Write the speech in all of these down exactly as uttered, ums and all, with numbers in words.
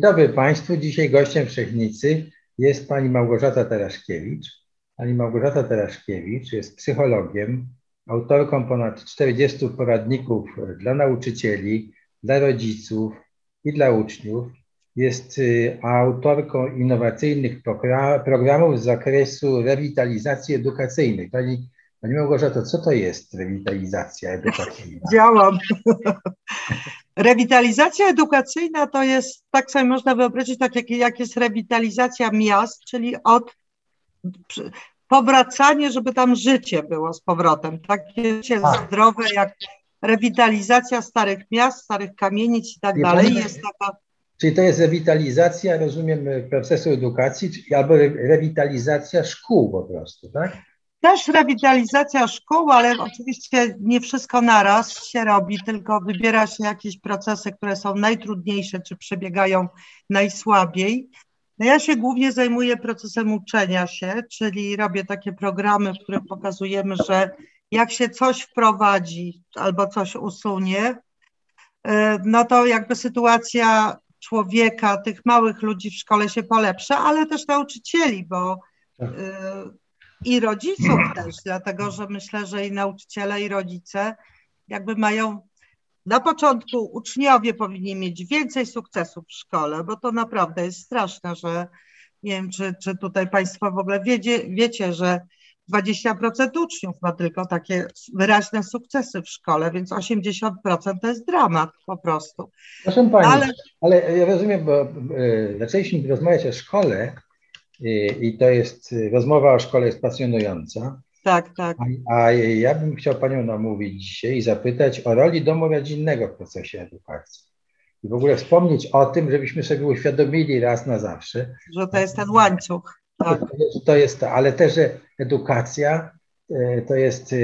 Dzień dobry Państwu. Dzisiaj gościem Wszechnicy jest pani Małgorzata Taraszkiewicz. Pani Małgorzata Taraszkiewicz jest psychologiem, autorką ponad czterdziestu poradników dla nauczycieli, dla rodziców i dla uczniów. Jest autorką innowacyjnych programów z zakresu rewitalizacji edukacyjnej. Pani, pani Małgorzato, co to jest rewitalizacja edukacyjna? Działam. Rewitalizacja edukacyjna to jest, tak sobie można wyobrazić, tak jak, jak jest rewitalizacja miast, czyli od powracanie, żeby tam życie było z powrotem. Takie życie zdrowe jak rewitalizacja starych miast, starych kamienic i tak dalej. Jest taka... Czyli to jest rewitalizacja, rozumiem, procesu edukacji, albo rewitalizacja szkół po prostu, tak? Też rewitalizacja szkół, ale oczywiście nie wszystko naraz się robi, tylko wybiera się jakieś procesy, które są najtrudniejsze, czy przebiegają najsłabiej. No ja się głównie zajmuję procesem uczenia się, czyli robię takie programy, w których pokazujemy, że jak się coś wprowadzi albo coś usunie, no to jakby sytuacja człowieka, tych małych ludzi w szkole się polepsza, ale też nauczycieli, bo tak. y I rodziców też, dlatego że myślę, że i nauczyciele, i rodzice jakby mają, na początku uczniowie powinni mieć więcej sukcesów w szkole, bo to naprawdę jest straszne, że nie wiem, czy, czy tutaj Państwo w ogóle wiecie, wiecie, że dwadzieścia procent uczniów ma tylko takie wyraźne sukcesy w szkole, więc osiemdziesiąt procent to jest dramat po prostu. Proszę Pani, ale, ale ja rozumiem, bo yy, zaczęliśmy rozmawiać o szkole, i to jest, rozmowa o szkole jest pasjonująca. Tak, tak. A, a ja bym chciał Panią namówić dzisiaj i zapytać o roli domu rodzinnego w procesie edukacji. I w ogóle wspomnieć o tym, żebyśmy sobie uświadomili raz na zawsze. Że to jest ten łańcuch. Tak. To jest to, ale też że edukacja to jest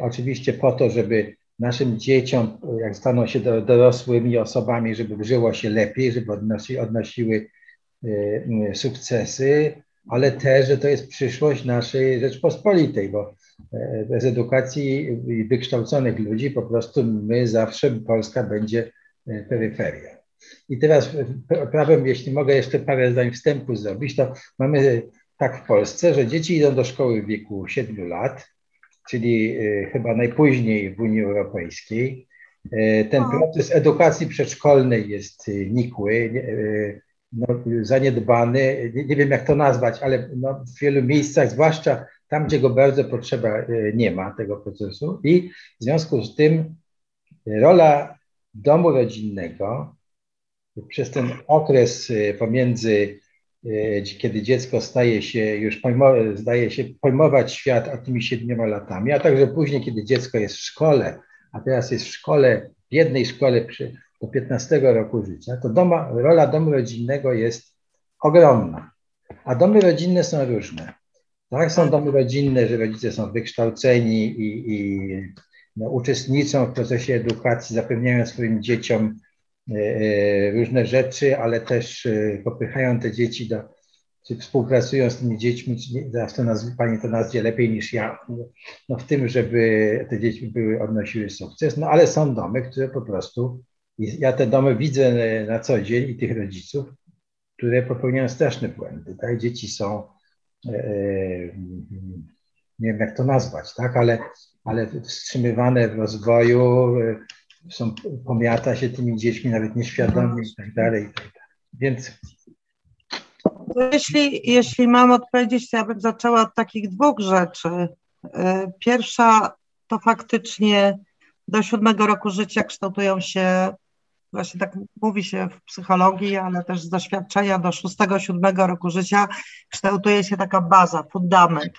oczywiście po to, żeby naszym dzieciom, jak staną się dorosłymi osobami, żeby żyło się lepiej, żeby odnosi, odnosiły sukcesy, ale też, że to jest przyszłość naszej Rzeczpospolitej, bo bez edukacji i wykształconych ludzi po prostu my zawsze, Polska będzie peryferią. I teraz prawem, jeśli mogę jeszcze parę zdań wstępu zrobić, to mamy tak w Polsce, że dzieci idą do szkoły w wieku siedmiu lat, czyli chyba najpóźniej w Unii Europejskiej. Ten proces edukacji przedszkolnej jest nikły, no, zaniedbany, nie, nie wiem jak to nazwać, ale no, w wielu miejscach, zwłaszcza tam, gdzie go bardzo potrzeba, nie ma tego procesu i w związku z tym rola domu rodzinnego przez ten okres pomiędzy, kiedy dziecko staje się już pojmować, zdaje się pojmować świat od tymi siedmioma latami, a także później, kiedy dziecko jest w szkole, a teraz jest w szkole, w jednej szkole przy do piętnastego roku życia, to doma, rola domu rodzinnego jest ogromna. A domy rodzinne są różne. Tak, są domy rodzinne, że rodzice są wykształceni i, i no, uczestniczą w procesie edukacji, zapewniają swoim dzieciom y, y, różne rzeczy, ale też y, popychają te dzieci do, czy współpracują z tymi dziećmi, czy nie, zaraz to nazw, Pani to nazwie lepiej niż ja, no, w tym, żeby te dzieci były, odnosiły sukces, no ale są domy, które po prostu ja te domy widzę na co dzień i tych rodziców, które popełniają straszne błędy. Tak? Dzieci są, e, nie wiem jak to nazwać, tak? ale, ale wstrzymywane w rozwoju, są, pomiata się tymi dziećmi nawet nieświadomie i tak dalej. Więc... Jeśli, jeśli mam odpowiedzieć, to ja bym zaczęła od takich dwóch rzeczy. Pierwsza to faktycznie do siódmego roku życia kształtują się, właśnie tak mówi się w psychologii, ale też z doświadczenia do szóstego, siódmego roku życia kształtuje się taka baza, fundament,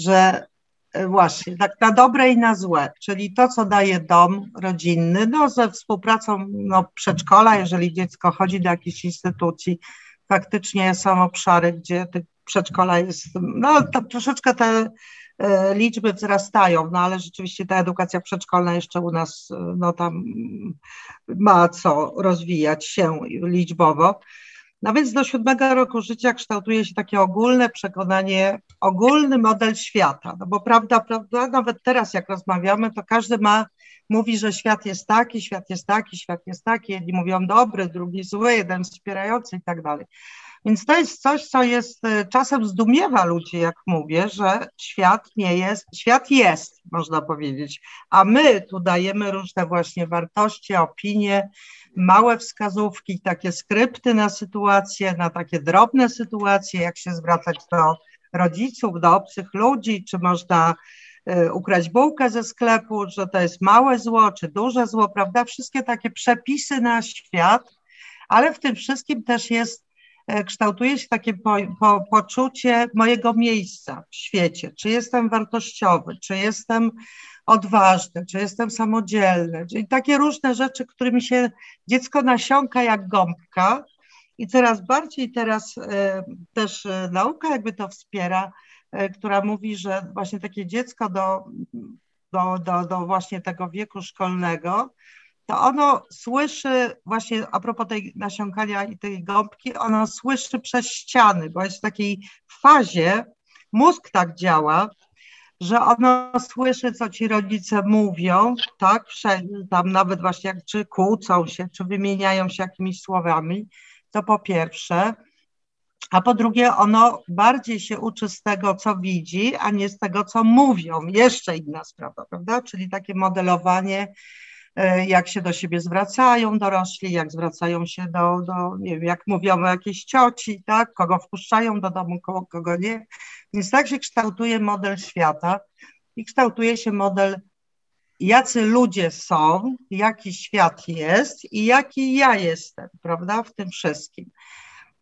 że właśnie tak na dobre i na złe, czyli to, co daje dom rodzinny, no ze współpracą no, przedszkola, jeżeli dziecko chodzi do jakiejś instytucji, faktycznie są obszary, gdzie tych przedszkola jest, no tam troszeczkę te liczby wzrastają, no ale rzeczywiście ta edukacja przedszkolna jeszcze u nas, no tam ma co rozwijać się liczbowo. Nawet do siódmego roku życia kształtuje się takie ogólne przekonanie, ogólny model świata. No bo prawda, prawda, nawet teraz jak rozmawiamy, to każdy ma, mówi, że świat jest taki, świat jest taki, świat jest taki. Jedni mówią dobry, drugi zły, jeden wspierający i tak dalej. Więc to jest coś, co jest, czasem zdumiewa ludzi, jak mówię, że świat nie jest, świat jest, można powiedzieć, a my tu dajemy różne właśnie wartości, opinie, małe wskazówki, takie skrypty na sytuacje, na takie drobne sytuacje, jak się zwracać do rodziców, do obcych ludzi, czy można y, ukraść bułkę ze sklepu, że to jest małe zło, czy duże zło, prawda? Wszystkie takie przepisy na świat, ale w tym wszystkim też jest, kształtuje się takie po, po, poczucie mojego miejsca w świecie, czy jestem wartościowy, czy jestem odważny, czy jestem samodzielny, czyli takie różne rzeczy, którymi się dziecko nasiąka jak gąbka i coraz bardziej teraz y, też y, nauka jakby to wspiera, y, która mówi, że właśnie takie dziecko do, do, do, do właśnie tego wieku szkolnego, to ono słyszy, właśnie a propos tej nasiąkania i tej gąbki, ono słyszy przez ściany, bo jest w takiej fazie, mózg tak działa, że ono słyszy, co ci rodzice mówią, tak, tam nawet właśnie jak czy kłócą się, czy wymieniają się jakimiś słowami, to po pierwsze, a po drugie ono bardziej się uczy z tego, co widzi, a nie z tego, co mówią, jeszcze inna sprawa, prawda, czyli takie modelowanie, jak się do siebie zwracają dorośli, jak zwracają się do, do, nie wiem, jak mówią o jakiejś cioci, tak, kogo wpuszczają do domu, kogo, kogo nie. Więc tak się kształtuje model świata i kształtuje się model, jacy ludzie są, jaki świat jest i jaki ja jestem, prawda, w tym wszystkim.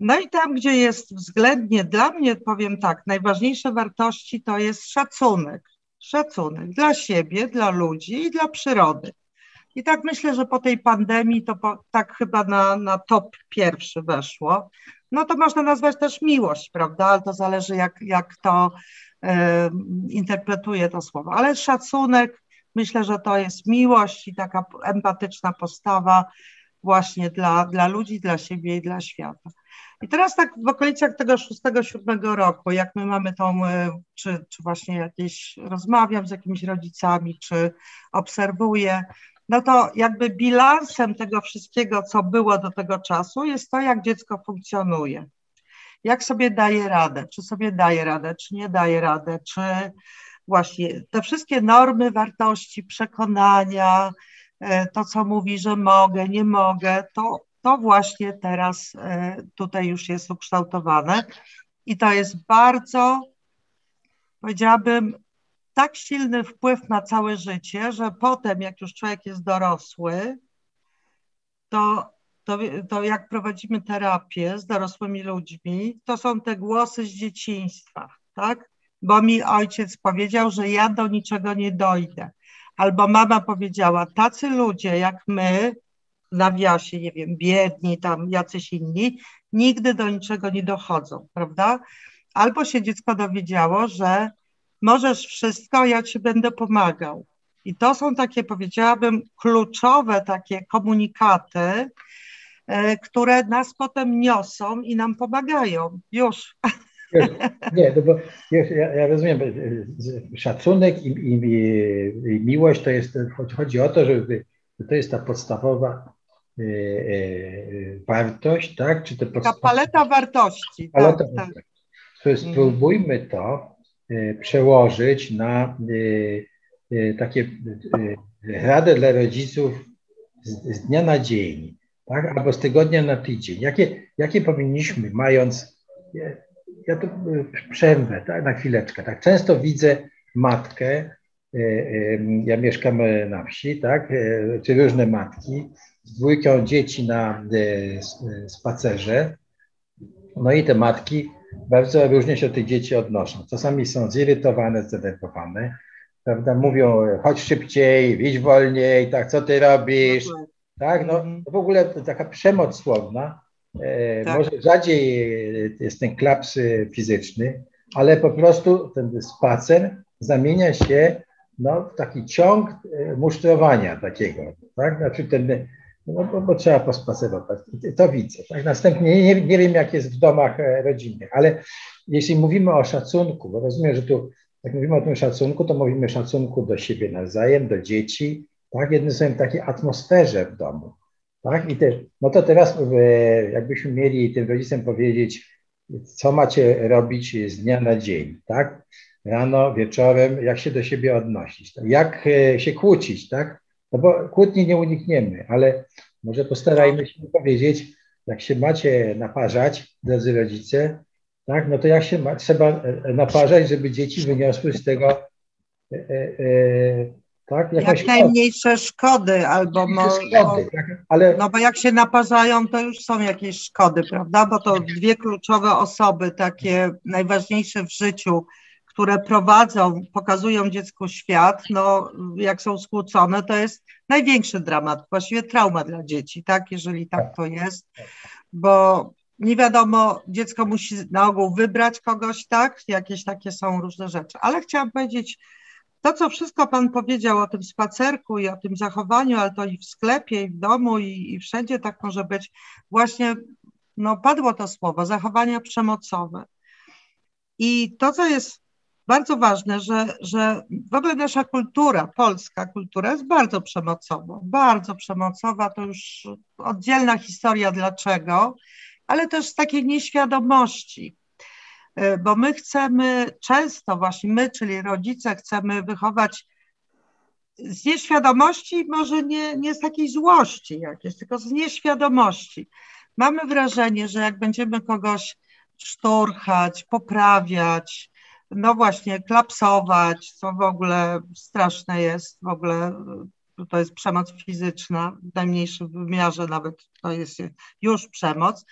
No i tam, gdzie jest względnie, dla mnie powiem tak, najważniejsze wartości to jest szacunek. Szacunek dla siebie, dla ludzi i dla przyrody. I tak myślę, że po tej pandemii to po, tak chyba na, na top pierwszy weszło. No to można nazwać też miłość, prawda? Ale to zależy jak, jak to y, interpretuje to słowo. Ale szacunek, myślę, że to jest miłość i taka empatyczna postawa właśnie dla, dla ludzi, dla siebie i dla świata. I teraz tak w okolicach tego szóstego, siódmego roku, jak my mamy tą, czy, czy właśnie jakieś rozmawiam z jakimiś rodzicami, czy obserwuję, no to jakby bilansem tego wszystkiego, co było do tego czasu, jest to, jak dziecko funkcjonuje. Jak sobie daje radę, czy sobie daje radę, czy nie daje radę, czy właśnie te wszystkie normy, wartości, przekonania, to co mówi, że mogę, nie mogę, to, to właśnie teraz tutaj już jest ukształtowane. I to jest bardzo, powiedziałabym, tak silny wpływ na całe życie, że potem, jak już człowiek jest dorosły, to, to, to jak prowadzimy terapię z dorosłymi ludźmi, to są te głosy z dzieciństwa, tak? Bo mi ojciec powiedział, że ja do niczego nie dojdę. Albo mama powiedziała, tacy ludzie jak my, w nawiasie, nie wiem, biedni, tam jacyś inni, nigdy do niczego nie dochodzą, prawda? Albo się dziecko dowiedziało, że możesz wszystko, ja ci będę pomagał. I to są takie, powiedziałabym, kluczowe takie komunikaty, y, które nas potem niosą i nam pomagają. Już. Już. Nie, no bo już, ja, ja rozumiem, szacunek i, i, i miłość to jest, chodzi o to, żeby to jest ta podstawowa y, y, wartość, tak? Czy to podstaw... Ta paleta wartości. Paleta tak, wartości. Tak. Spróbujmy mhm. to przełożyć na y, y, takie y, radę dla rodziców z, z dnia na dzień, tak? Albo z tygodnia na tydzień. Jakie, jakie powinniśmy, mając, ja, ja tu przerwę tak, na chwileczkę, tak? Często widzę matkę, y, y, ja mieszkam na wsi, tak? Y, czy różne matki, z dwójką dzieci na y, spacerze, no i te matki bardzo różnie się te dzieci odnoszą. Czasami są zirytowane, zdenerwowane, prawda? Mówią, chodź szybciej, idź wolniej, tak, co ty robisz? Tak, no w ogóle to taka przemoc słowna. E, tak. Może rzadziej jest ten klaps fizyczny, ale po prostu ten spacer zamienia się no, w taki ciąg musztrowania takiego, tak? Znaczy ten No bo, bo trzeba pospacerować. To widzę. Tak? Następnie nie, nie wiem, jak jest w domach rodzinnych, ale jeśli mówimy o szacunku, bo rozumiem, że tu jak mówimy o tym szacunku, to mówimy o szacunku do siebie nawzajem, do dzieci, tak? Jednym słowem, takiej atmosferze w domu. Tak? I te, no to teraz jakbyśmy mieli tym rodzicom powiedzieć, co macie robić z dnia na dzień, tak? Rano, wieczorem, jak się do siebie odnosić, tak? Jak się kłócić, tak? No bo kłótni nie unikniemy, ale może postarajmy się powiedzieć, jak się macie naparzać, drodzy rodzice, tak? No to jak się ma, trzeba naparzać, żeby dzieci wyniosły z tego e, e, tak? Jakąś jak najmniejsze szkody, albo mo, szkody, tak? Ale... no bo jak się naparzają, to już są jakieś szkody, prawda? Bo to dwie kluczowe osoby, takie najważniejsze w życiu, które prowadzą, pokazują dziecku świat, no jak są skłócone, to jest największy dramat, właściwie trauma dla dzieci, tak, jeżeli tak to jest, bo nie wiadomo, dziecko musi na ogół wybrać kogoś, tak, jakieś takie są różne rzeczy, ale chciałam powiedzieć, to co wszystko Pan powiedział o tym spacerku i o tym zachowaniu, ale to i w sklepie, i w domu, i, i wszędzie tak może być, właśnie, no padło to słowo, zachowania przemocowe i to, co jest bardzo ważne, że, że w ogóle nasza kultura, polska kultura jest bardzo przemocowa, bardzo przemocowa, to już oddzielna historia dlaczego, ale też z takiej nieświadomości, bo my chcemy często właśnie my, czyli rodzice, chcemy wychować z nieświadomości, może nie, nie z takiej złości jakiejś, tylko z nieświadomości. Mamy wrażenie, że jak będziemy kogoś szturchać, poprawiać, no właśnie, klapsować, co w ogóle straszne jest, w ogóle to jest przemoc fizyczna, w najmniejszym wymiarze nawet to jest już przemoc.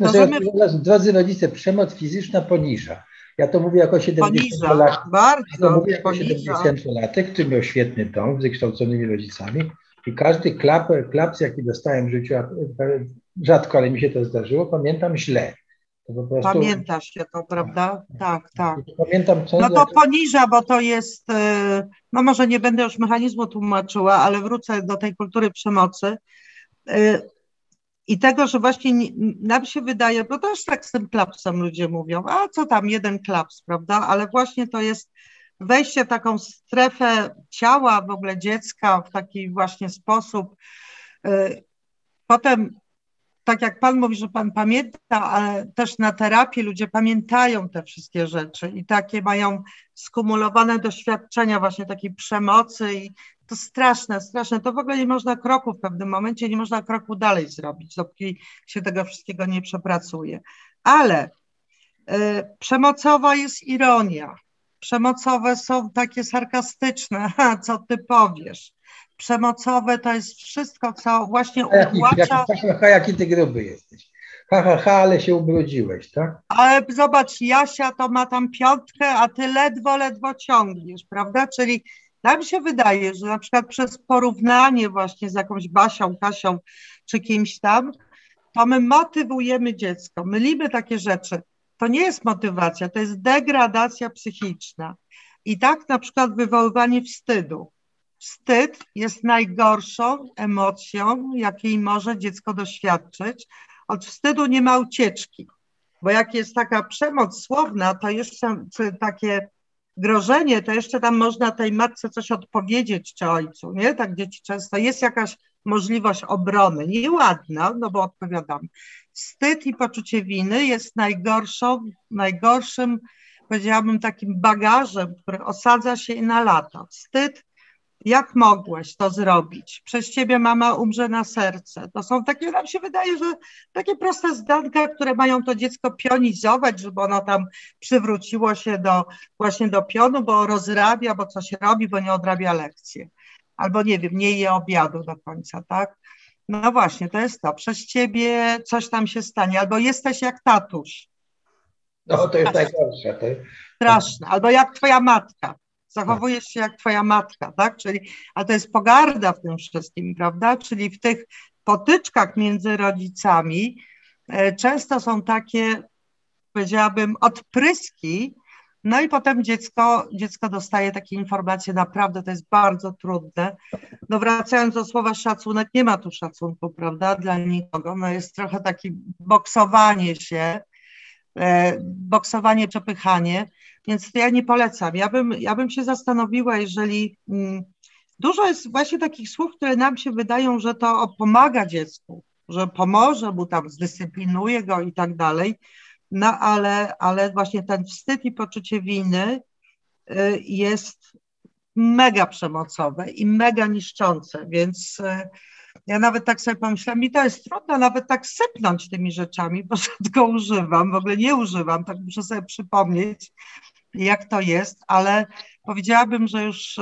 To sobie, my... Drodzy rodzice, przemoc fizyczna poniża. Ja to mówię jako siedemdziesięciolatek, ja siedemdziesięciolatek, który miał świetny dom z wykształconymi rodzicami i każdy klap, klaps, jaki dostałem w życiu, rzadko, ale mi się to zdarzyło, pamiętam źle. Prostu... Pamiętasz się to, prawda? Tak, tak. Pamiętam, co no to poniża, bo to jest, no może nie będę już mechanizmu tłumaczyła, ale wrócę do tej kultury przemocy i tego, że właśnie nam się wydaje, bo też tak z tym klapsem ludzie mówią, a co tam, jeden klaps, prawda? Ale właśnie to jest wejście w taką strefę ciała, w ogóle dziecka w taki właśnie sposób. Potem tak jak Pan mówi, że Pan pamięta, ale też na terapii ludzie pamiętają te wszystkie rzeczy i takie mają skumulowane doświadczenia właśnie takiej przemocy i to straszne, straszne. To w ogóle nie można kroku w pewnym momencie, nie można kroku dalej zrobić, dopóki się tego wszystkiego nie przepracuje. Ale y, przemocowa jest ironia, przemocowe są takie sarkastyczne, co ty powiesz. Przemocowe to jest wszystko, co właśnie uwłacza... Ha, ha, jaki ty gruby jesteś. Ha, ha, ha, ale się ubrudziłeś, tak? Ale zobacz, Jasia to ma tam piątkę, a ty ledwo, ledwo ciągniesz, prawda? Czyli nam się wydaje, że na przykład przez porównanie właśnie z jakąś Basią, Kasią czy kimś tam, to my motywujemy dziecko, mylimy takie rzeczy. To nie jest motywacja, to jest degradacja psychiczna. I tak na przykład wywoływanie wstydu. Wstyd jest najgorszą emocją, jakiej może dziecko doświadczyć. Od wstydu nie ma ucieczki, bo jak jest taka przemoc słowna, to jeszcze takie grożenie, to jeszcze tam można tej matce coś odpowiedzieć czy ojcu, nie? Tak dzieci często. Jest jakaś możliwość obrony, nieładna, no bo odpowiadam. Wstyd i poczucie winy jest najgorszą, najgorszym, powiedziałabym, takim bagażem, który osadza się na lata. Wstyd. Jak mogłeś to zrobić? Przez ciebie mama umrze na serce. To są takie, nam się wydaje, że takie proste zdanka, które mają to dziecko pionizować, żeby ono tam przywróciło się do, właśnie do pionu, bo rozrabia, bo coś robi, bo nie odrabia lekcji. Albo nie wiem, nie je obiadu do końca, tak? No właśnie, to jest to. Przez ciebie coś tam się stanie. Albo jesteś jak tatuś. No to jest najgorsze. To... Straszne. Albo jak twoja matka. Zachowujesz się jak twoja matka, tak? Czyli, a to jest pogarda w tym wszystkim, prawda? Czyli w tych potyczkach między rodzicami e, często są takie, powiedziałabym, odpryski No i potem dziecko, dziecko dostaje takie informacje, naprawdę to jest bardzo trudne. No wracając do słowa szacunek, nie ma tu szacunku, prawda, dla nikogo. No jest trochę takie boksowanie się, e, boksowanie, przepychanie, więc ja nie polecam. Ja bym, ja bym się zastanowiła, jeżeli mm, dużo jest właśnie takich słów, które nam się wydają, że to pomaga dziecku, że pomoże mu tam, zdyscyplinuje go i tak dalej. No ale, ale właśnie ten wstyd i poczucie winy jest mega przemocowe i mega niszczące, więc ja nawet tak sobie pomyślałam, mi to jest trudno nawet tak sypnąć tymi rzeczami, bo rzadko używam, w ogóle nie używam, tak muszę sobie przypomnieć, jak to jest, ale powiedziałabym, że już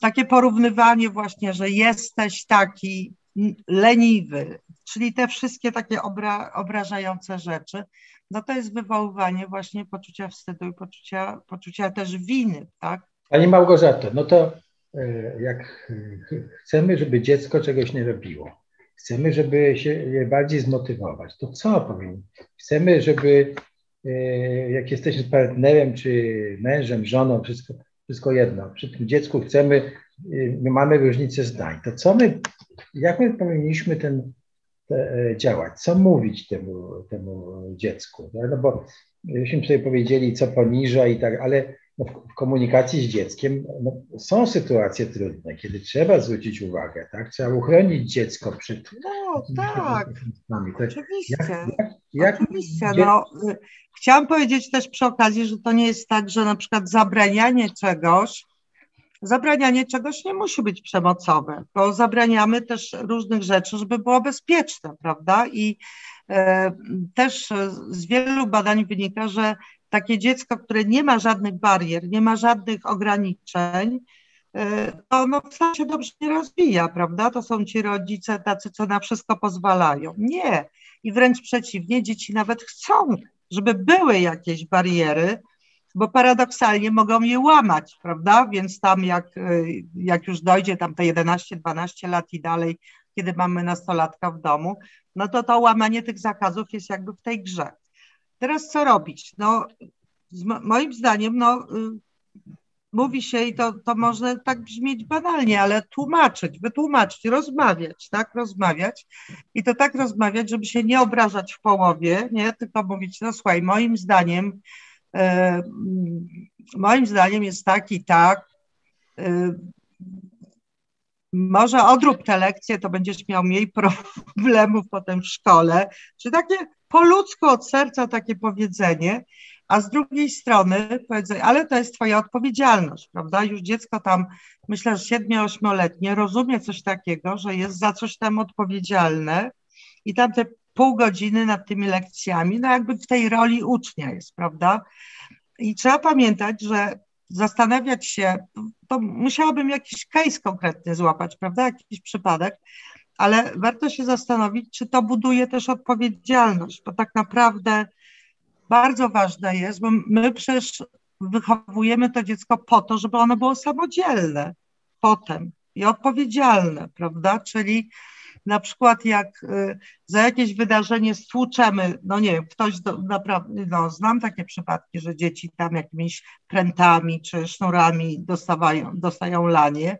takie porównywanie właśnie, że jesteś taki leniwy, czyli te wszystkie takie obra, obrażające rzeczy, no to jest wywoływanie właśnie poczucia wstydu i poczucia, poczucia też winy, tak? Pani Małgorzato, no to jak chcemy, żeby dziecko czegoś nie robiło, chcemy, żeby się bardziej zmotywować, to co powinien? Chcemy, żeby jak jesteśmy partnerem, czy mężem, żoną, wszystko, wszystko jedno, przy tym dziecku chcemy, my mamy różnice zdań, to co my, jak my powinniśmy ten działać, co mówić temu, temu dziecku, no bo żeśmy sobie powiedzieli, co poniża i tak, ale no w komunikacji z dzieckiem no są sytuacje trudne, kiedy trzeba zwrócić uwagę, tak, trzeba uchronić dziecko przed... No tak, oczywiście, jak, jak, jak oczywiście, dziecko... no chciałam powiedzieć też przy okazji, że to nie jest tak, że na przykład zabranianie czegoś, Zabranianie czegoś nie musi być przemocowe, bo zabraniamy też różnych rzeczy, żeby było bezpieczne, prawda? I e, też z wielu badań wynika, że takie dziecko, które nie ma żadnych barier, nie ma żadnych ograniczeń, e, to no, wcale się dobrze nie rozwija, prawda? To są ci rodzice tacy, co na wszystko pozwalają. Nie. I wręcz przeciwnie, dzieci nawet chcą, żeby były jakieś bariery, bo paradoksalnie mogą je łamać, prawda? Więc tam jak, jak już dojdzie tam te jedenaście, dwanaście lat i dalej, kiedy mamy nastolatka w domu, no to to łamanie tych zakazów jest jakby w tej grze. Teraz co robić? No moim zdaniem, no mówi się i to, to może tak brzmieć banalnie, ale tłumaczyć, wytłumaczyć, rozmawiać, tak? Rozmawiać i to tak rozmawiać, żeby się nie obrażać w połowie, nie? Tylko mówić, no słuchaj, moim zdaniem Moim zdaniem jest tak i tak, może odrób te lekcje, to będziesz miał mniej problemów potem w szkole, czy takie po ludzku od serca takie powiedzenie, a z drugiej strony powiedzenie, ale to jest twoja odpowiedzialność, prawda, już dziecko tam, myślę, że siedmiu-ośmioletnie rozumie coś takiego, że jest za coś tam odpowiedzialne i tam te pół godziny nad tymi lekcjami, no jakby w tej roli ucznia jest, prawda? I trzeba pamiętać, że zastanawiać się, to musiałabym jakiś case konkretny złapać, prawda, jakiś przypadek, ale warto się zastanowić, czy to buduje też odpowiedzialność, bo tak naprawdę bardzo ważne jest, bo my przecież wychowujemy to dziecko po to, żeby ono było samodzielne potem i odpowiedzialne, prawda, czyli na przykład jak y, za jakieś wydarzenie stłuczemy, no nie wiem, ktoś do, naprawdę, no znam takie przypadki, że dzieci tam jakimiś prętami czy sznurami dostawają, dostają lanie,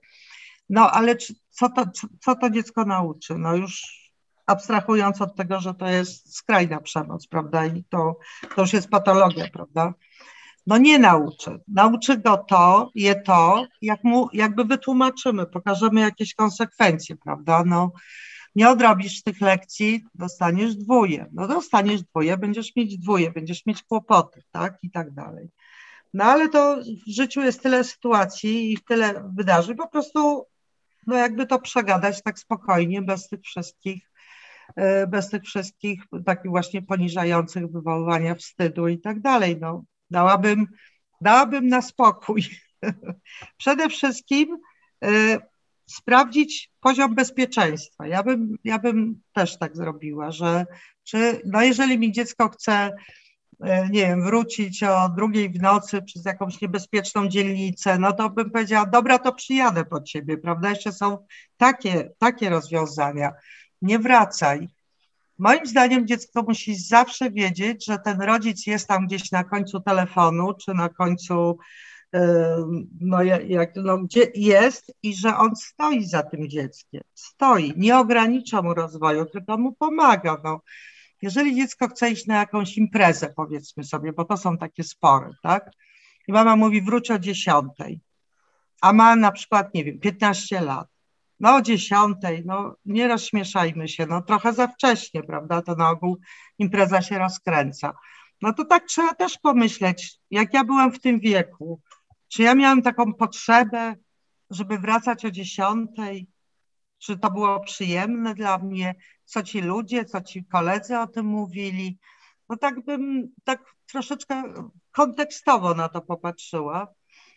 no ale czy, co, to, co, co to dziecko nauczy? No już abstrahując od tego, że to jest skrajna przemoc, prawda, i to, to już jest patologia, prawda? No nie nauczy. Nauczy go to, je to, jak mu jakby wytłumaczymy, pokażemy jakieś konsekwencje, prawda, no nie odrobisz tych lekcji, dostaniesz dwóje, no dostaniesz dwóje, będziesz mieć dwóje, będziesz mieć kłopoty, tak, i tak dalej. No ale to w życiu jest tyle sytuacji i tyle wydarzeń, po prostu no jakby to przegadać tak spokojnie, bez tych wszystkich, bez tych wszystkich takich właśnie poniżających, wywoływania wstydu i tak dalej, no. Dałabym, dałabym na spokój. Przede wszystkim y, sprawdzić poziom bezpieczeństwa. Ja bym, ja bym też tak zrobiła, że czy, no jeżeli mi dziecko chce, y, nie wiem, wrócić o drugiej w nocy przez jakąś niebezpieczną dzielnicę, no to bym powiedziała, dobra, to przyjadę po ciebie, prawda? Jeszcze są takie, takie rozwiązania. Nie wracaj. Moim zdaniem dziecko musi zawsze wiedzieć, że ten rodzic jest tam gdzieś na końcu telefonu, czy na końcu, no jak, no gdzie jest i że on stoi za tym dzieckiem. Stoi, nie ogranicza mu rozwoju, tylko mu pomaga. No. Jeżeli dziecko chce iść na jakąś imprezę, powiedzmy sobie, bo to są takie spory, tak? I mama mówi wróć o dziesiątej, a ma na przykład, nie wiem, piętnaście lat. No o dziesiątej, no nie rozśmieszajmy się, no trochę za wcześnie, prawda, to na ogół impreza się rozkręca. No to tak trzeba też pomyśleć, jak ja byłam w tym wieku, czy ja miałam taką potrzebę, żeby wracać o dziesiątej, czy to było przyjemne dla mnie, co ci ludzie, co ci koledzy o tym mówili. No tak bym tak troszeczkę kontekstowo na to popatrzyła.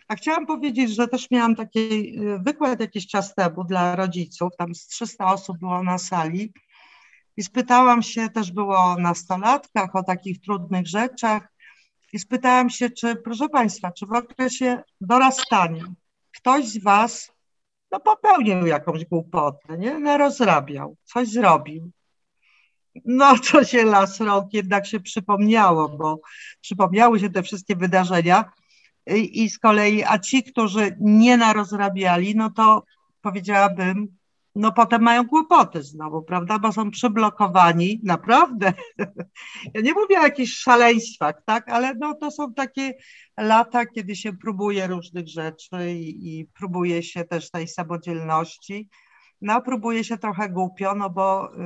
A chciałam powiedzieć, że też miałam taki wykład jakiś czas temu dla rodziców, tam z trzysta osób było na sali i spytałam się, też było o nastolatkach, o takich trudnych rzeczach i spytałam się, czy proszę Państwa, czy w okresie dorastania ktoś z Was no, popełnił jakąś głupotę, nie? No, rozrabiał, coś zrobił. No to się las rąk jednak się przypomniało, bo przypomniały się te wszystkie wydarzenia. I z kolei, a ci, którzy nie narozrabiali, no to powiedziałabym, no potem mają kłopoty znowu, prawda, bo są przyblokowani, naprawdę. Ja nie mówię o jakichś szaleństwach, tak, ale no to są takie lata, kiedy się próbuje różnych rzeczy i, i próbuje się też tej samodzielności, no próbuje się trochę głupio, no bo y,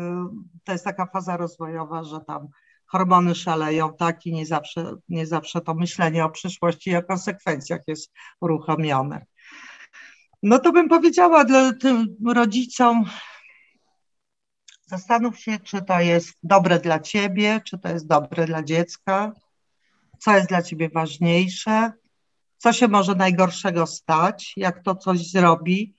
to jest taka faza rozwojowa, że tam hormony szaleją, tak, i nie zawsze, nie zawsze to myślenie o przyszłości i o konsekwencjach jest uruchomione. No to bym powiedziała dla, tym rodzicom, zastanów się, czy to jest dobre dla ciebie, czy to jest dobre dla dziecka, co jest dla ciebie ważniejsze, co się może najgorszego stać, jak to coś zrobi.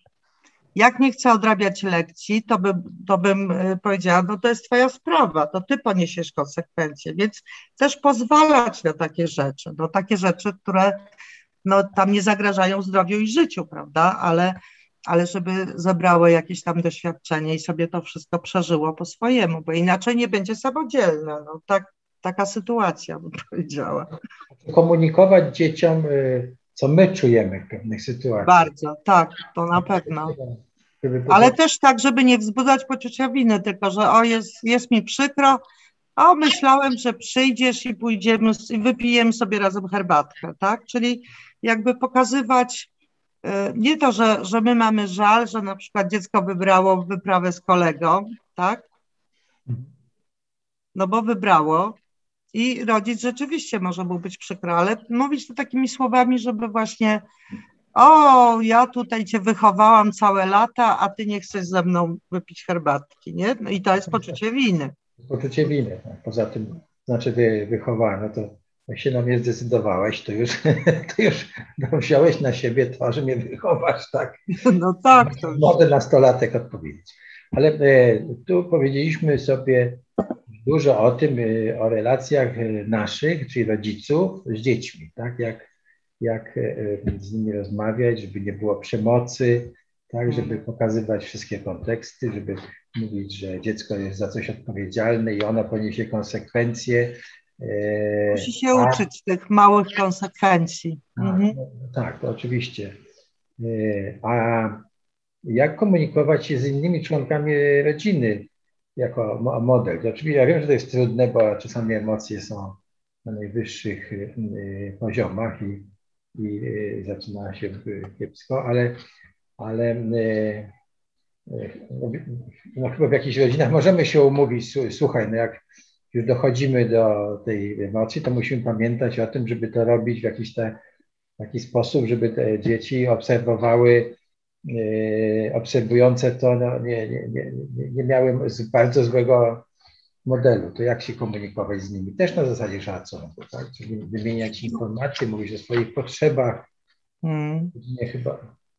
Jak nie chcę odrabiać lekcji, to, by, to bym powiedziała, no to jest twoja sprawa, to ty poniesiesz konsekwencje, więc też pozwalać na takie rzeczy, no takie rzeczy, które no, tam nie zagrażają zdrowiu i życiu, prawda, ale, ale żeby zebrało jakieś tam doświadczenie i sobie to wszystko przeżyło po swojemu, bo inaczej nie będzie samodzielne, no tak, taka sytuacja, bym powiedziała. Komunikować dzieciom... Y co my czujemy w pewnych sytuacjach. Bardzo, tak, to na pewno. Ale też tak, żeby nie wzbudzać poczucia winy, tylko że o, jest, jest mi przykro, o, myślałem, że przyjdziesz i pójdziemy i wypijemy sobie razem herbatkę, tak? Czyli jakby pokazywać, y, nie to, że, że my mamy żal, że na przykład dziecko wybrało wyprawę z kolegą, tak? No bo wybrało. I rodzic rzeczywiście może mu być przykro, ale mówić to takimi słowami, żeby właśnie o, ja tutaj cię wychowałam całe lata, a ty nie chcesz ze mną wypić herbatki, nie? No i to jest poczucie winy. Poczucie winy. Poza tym, znaczy ty wychowałem, no to jak się na mnie zdecydowałeś, to już, to już no, wziąłeś na siebie to, że mnie wychowasz, tak? No tak. To młody nastolatek odpowiedzieć. Ale e, tu powiedzieliśmy sobie dużo o tym, o relacjach naszych, czyli rodziców z dziećmi, tak? Jak, jak z nimi rozmawiać, żeby nie było przemocy, tak? Żeby pokazywać wszystkie konteksty, żeby mówić, że dziecko jest za coś odpowiedzialne i ono poniesie konsekwencje. Musi się A... uczyć tych małych konsekwencji. A, mhm. no, tak, to oczywiście. A jak komunikować się z innymi członkami rodziny? Jako model. Oczywiście ja wiem, że to jest trudne, bo czasami emocje są na najwyższych y, poziomach i, i y, zaczyna się kiepsko, ale, ale y, y, no, no, chyba w jakichś rodzinach możemy się umówić, słuchaj, no jak już dochodzimy do tej emocji, to musimy pamiętać o tym, żeby to robić w jakiś te, taki sposób, żeby te dzieci obserwowały obserwujące to no, nie, nie, nie, nie miały bardzo złego modelu. To jak się komunikować z nimi? Też na zasadzie szacunku, tak? Czyli wymieniać informacje, mówić o swoich potrzebach. Hmm. Nie, chyba.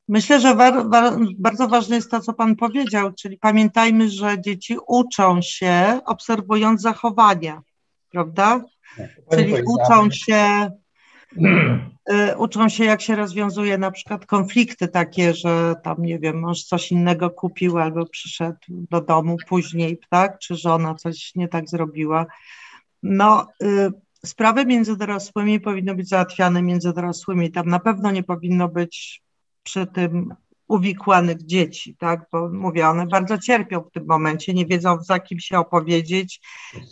Myślę, że war, war, bardzo ważne jest to, co Pan powiedział, czyli pamiętajmy, że dzieci uczą się obserwując zachowania, prawda? Tak, czyli uczą się uczą się, jak się rozwiązuje na przykład konflikty takie, że tam, nie wiem, mąż coś innego kupił albo przyszedł do domu później, tak, czy żona coś nie tak zrobiła. No, y, sprawy między dorosłymi powinny być załatwiane między dorosłymi. Tam na pewno nie powinno być przy tym uwikłanych dzieci, tak, bo mówię, one bardzo cierpią w tym momencie, nie wiedzą, za kim się opowiedzieć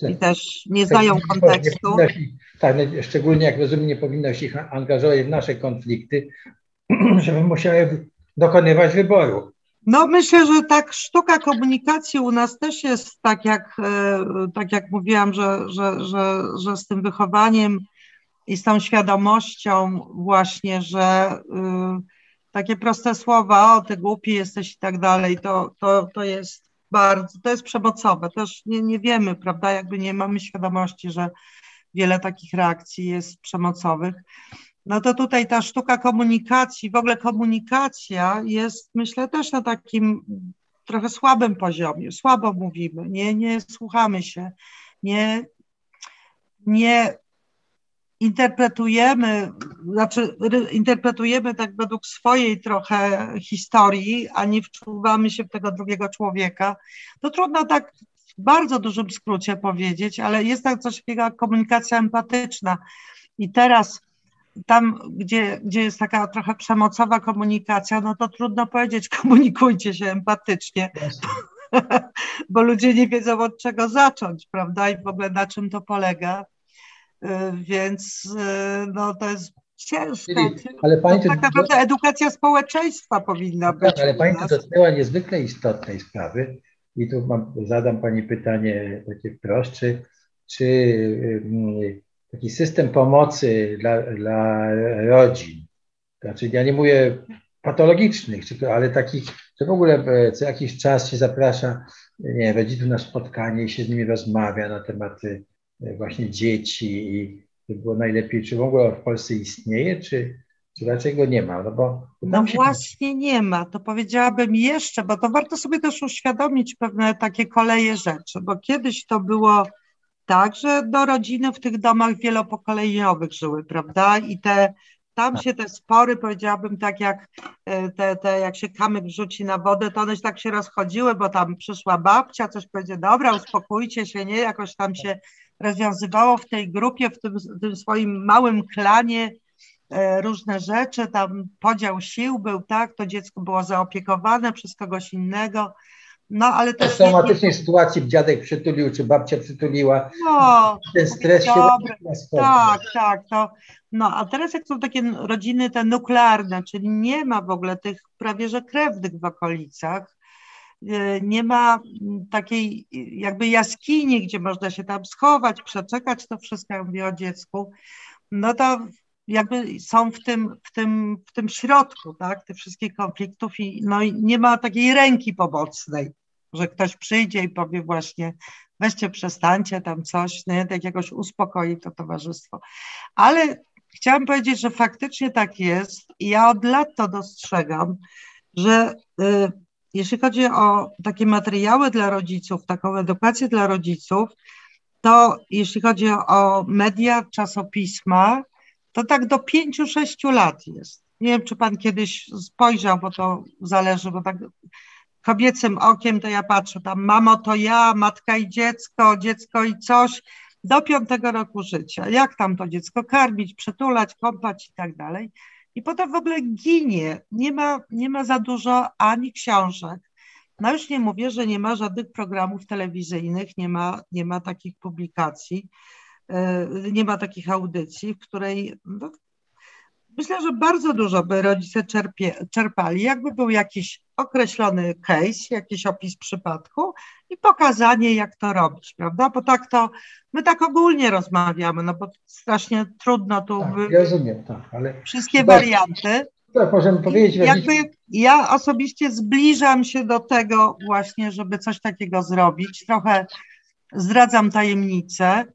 i też nie znają kontekstu. Tak, szczególnie jak rozumiem, nie powinno się ich angażować w nasze konflikty, żeby musiały dokonywać wyboru. No myślę, że tak sztuka komunikacji u nas też jest, tak jak, tak jak mówiłam, że, że, że, że z tym wychowaniem i z tą świadomością właśnie, że takie proste słowa, o ty głupi jesteś i tak dalej, to, to, to jest bardzo, to jest przemocowe. Też nie, nie wiemy, prawda, jakby nie mamy świadomości, że wiele takich reakcji jest przemocowych. No to tutaj ta sztuka komunikacji, w ogóle komunikacja jest, myślę, też na takim trochę słabym poziomie. Słabo mówimy, nie, nie słuchamy się, nie, nie interpretujemy, znaczy interpretujemy tak według swojej trochę historii, a nie wczuwamy się w tego drugiego człowieka. To trudno tak w bardzo dużym skrócie powiedzieć, ale jest tak coś takiego jak komunikacja empatyczna. I teraz tam, gdzie, gdzie jest taka trochę przemocowa komunikacja, no to trudno powiedzieć, komunikujcie się empatycznie, bo, bo ludzie nie wiedzą, od czego zacząć, prawda, i w ogóle na czym to polega. Więc no, to jest ciężko. Ale pani to, tak naprawdę edukacja społeczeństwa powinna być. Ale pani to dotknęła niezwykle istotnej sprawy i tu mam, zadam pani pytanie takie wprost, czy, czy um, taki system pomocy dla, dla rodzin, znaczy ja nie mówię patologicznych, czy, ale takich, że w ogóle co jakiś czas się zaprasza, nie wiem, rodziców na spotkanie i się z nimi rozmawia na tematy właśnie dzieci i by było najlepiej, czy w ogóle w Polsce istnieje, czy, czy raczej go nie ma? No, bo no się... właśnie nie ma, to powiedziałabym jeszcze, bo to warto sobie też uświadomić pewne takie koleje rzeczy, bo kiedyś to było tak, że do rodziny w tych domach wielopokoleniowych żyły, prawda, i te tam się te spory, powiedziałabym, tak jak, te, te, jak się kamyk rzuci na wodę, to one się tak się rozchodziły, bo tam przyszła babcia, coś powiedzie, dobra, uspokójcie się, nie, jakoś tam się rozwiązywało w tej grupie, w tym, w tym swoim małym klanie e, różne rzeczy, tam podział sił był, tak, to dziecko było zaopiekowane przez kogoś innego, no ale też... W somatycznej sytuacji dziadek przytulił, czy babcia przytuliła, no, ten stres się... Tak, tak, to... No a teraz jak są takie rodziny te nuklearne, czyli nie ma w ogóle tych prawie że krewnych w okolicach, nie ma takiej jakby jaskini, gdzie można się tam schować, przeczekać to wszystko, ja mówię o dziecku, no to jakby są w tym, w tym, w tym środku, tak, tych wszystkich konfliktów i no i nie ma takiej ręki pomocnej, że ktoś przyjdzie i powie właśnie weźcie, przestańcie tam coś, nie, tak jakoś uspokoi to towarzystwo. Ale chciałam powiedzieć, że faktycznie tak jest i ja od lat to dostrzegam, że y, jeśli chodzi o takie materiały dla rodziców, taką edukację dla rodziców, to jeśli chodzi o media, czasopisma, to tak do pięciu, sześciu lat jest. Nie wiem, czy pan kiedyś spojrzał, bo to zależy, bo tak kobiecym okiem to ja patrzę, tam mamo to ja, matka i dziecko, dziecko i coś, do piątego roku życia. Jak tam to dziecko karmić, przytulać, kąpać i tak dalej. I potem w ogóle ginie, nie ma, nie ma za dużo ani książek. No już nie mówię, że nie ma żadnych programów telewizyjnych, nie ma, nie ma takich publikacji, yy, nie ma takich audycji, w której no, myślę, że bardzo dużo by rodzice czerpie, czerpali. Jakby był jakiś określony case, jakiś opis przypadku i pokazanie, jak to robić, prawda? Bo tak to, my tak ogólnie rozmawiamy, no bo strasznie trudno tu... Tak, by... ja rozumiem, tak, ale... Wszystkie bardzo, warianty. Tak, możemy powiedzieć... Jakby ja osobiście zbliżam się do tego właśnie, żeby coś takiego zrobić. Trochę zdradzam tajemnicę.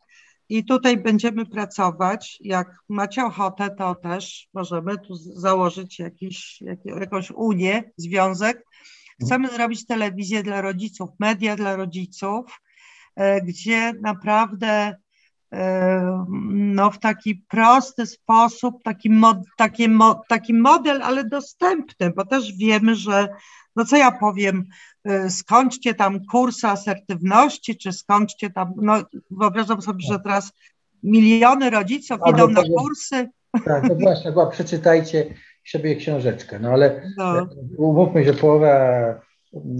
I tutaj będziemy pracować, jak macie ochotę, to też możemy tu założyć jakiś, jakąś unię, związek. Chcemy zrobić telewizję dla rodziców, media dla rodziców, gdzie naprawdę no, w taki prosty sposób, taki, mod, taki, mo, taki model, ale dostępny, bo też wiemy, że no co ja powiem, skończcie tam kurs asertywności, czy skończcie tam, no wyobrażam sobie, że teraz miliony rodziców albo idą na kursy. Tak, no właśnie, bo przeczytajcie sobie książeczkę, no ale no. Umówmy, że połowa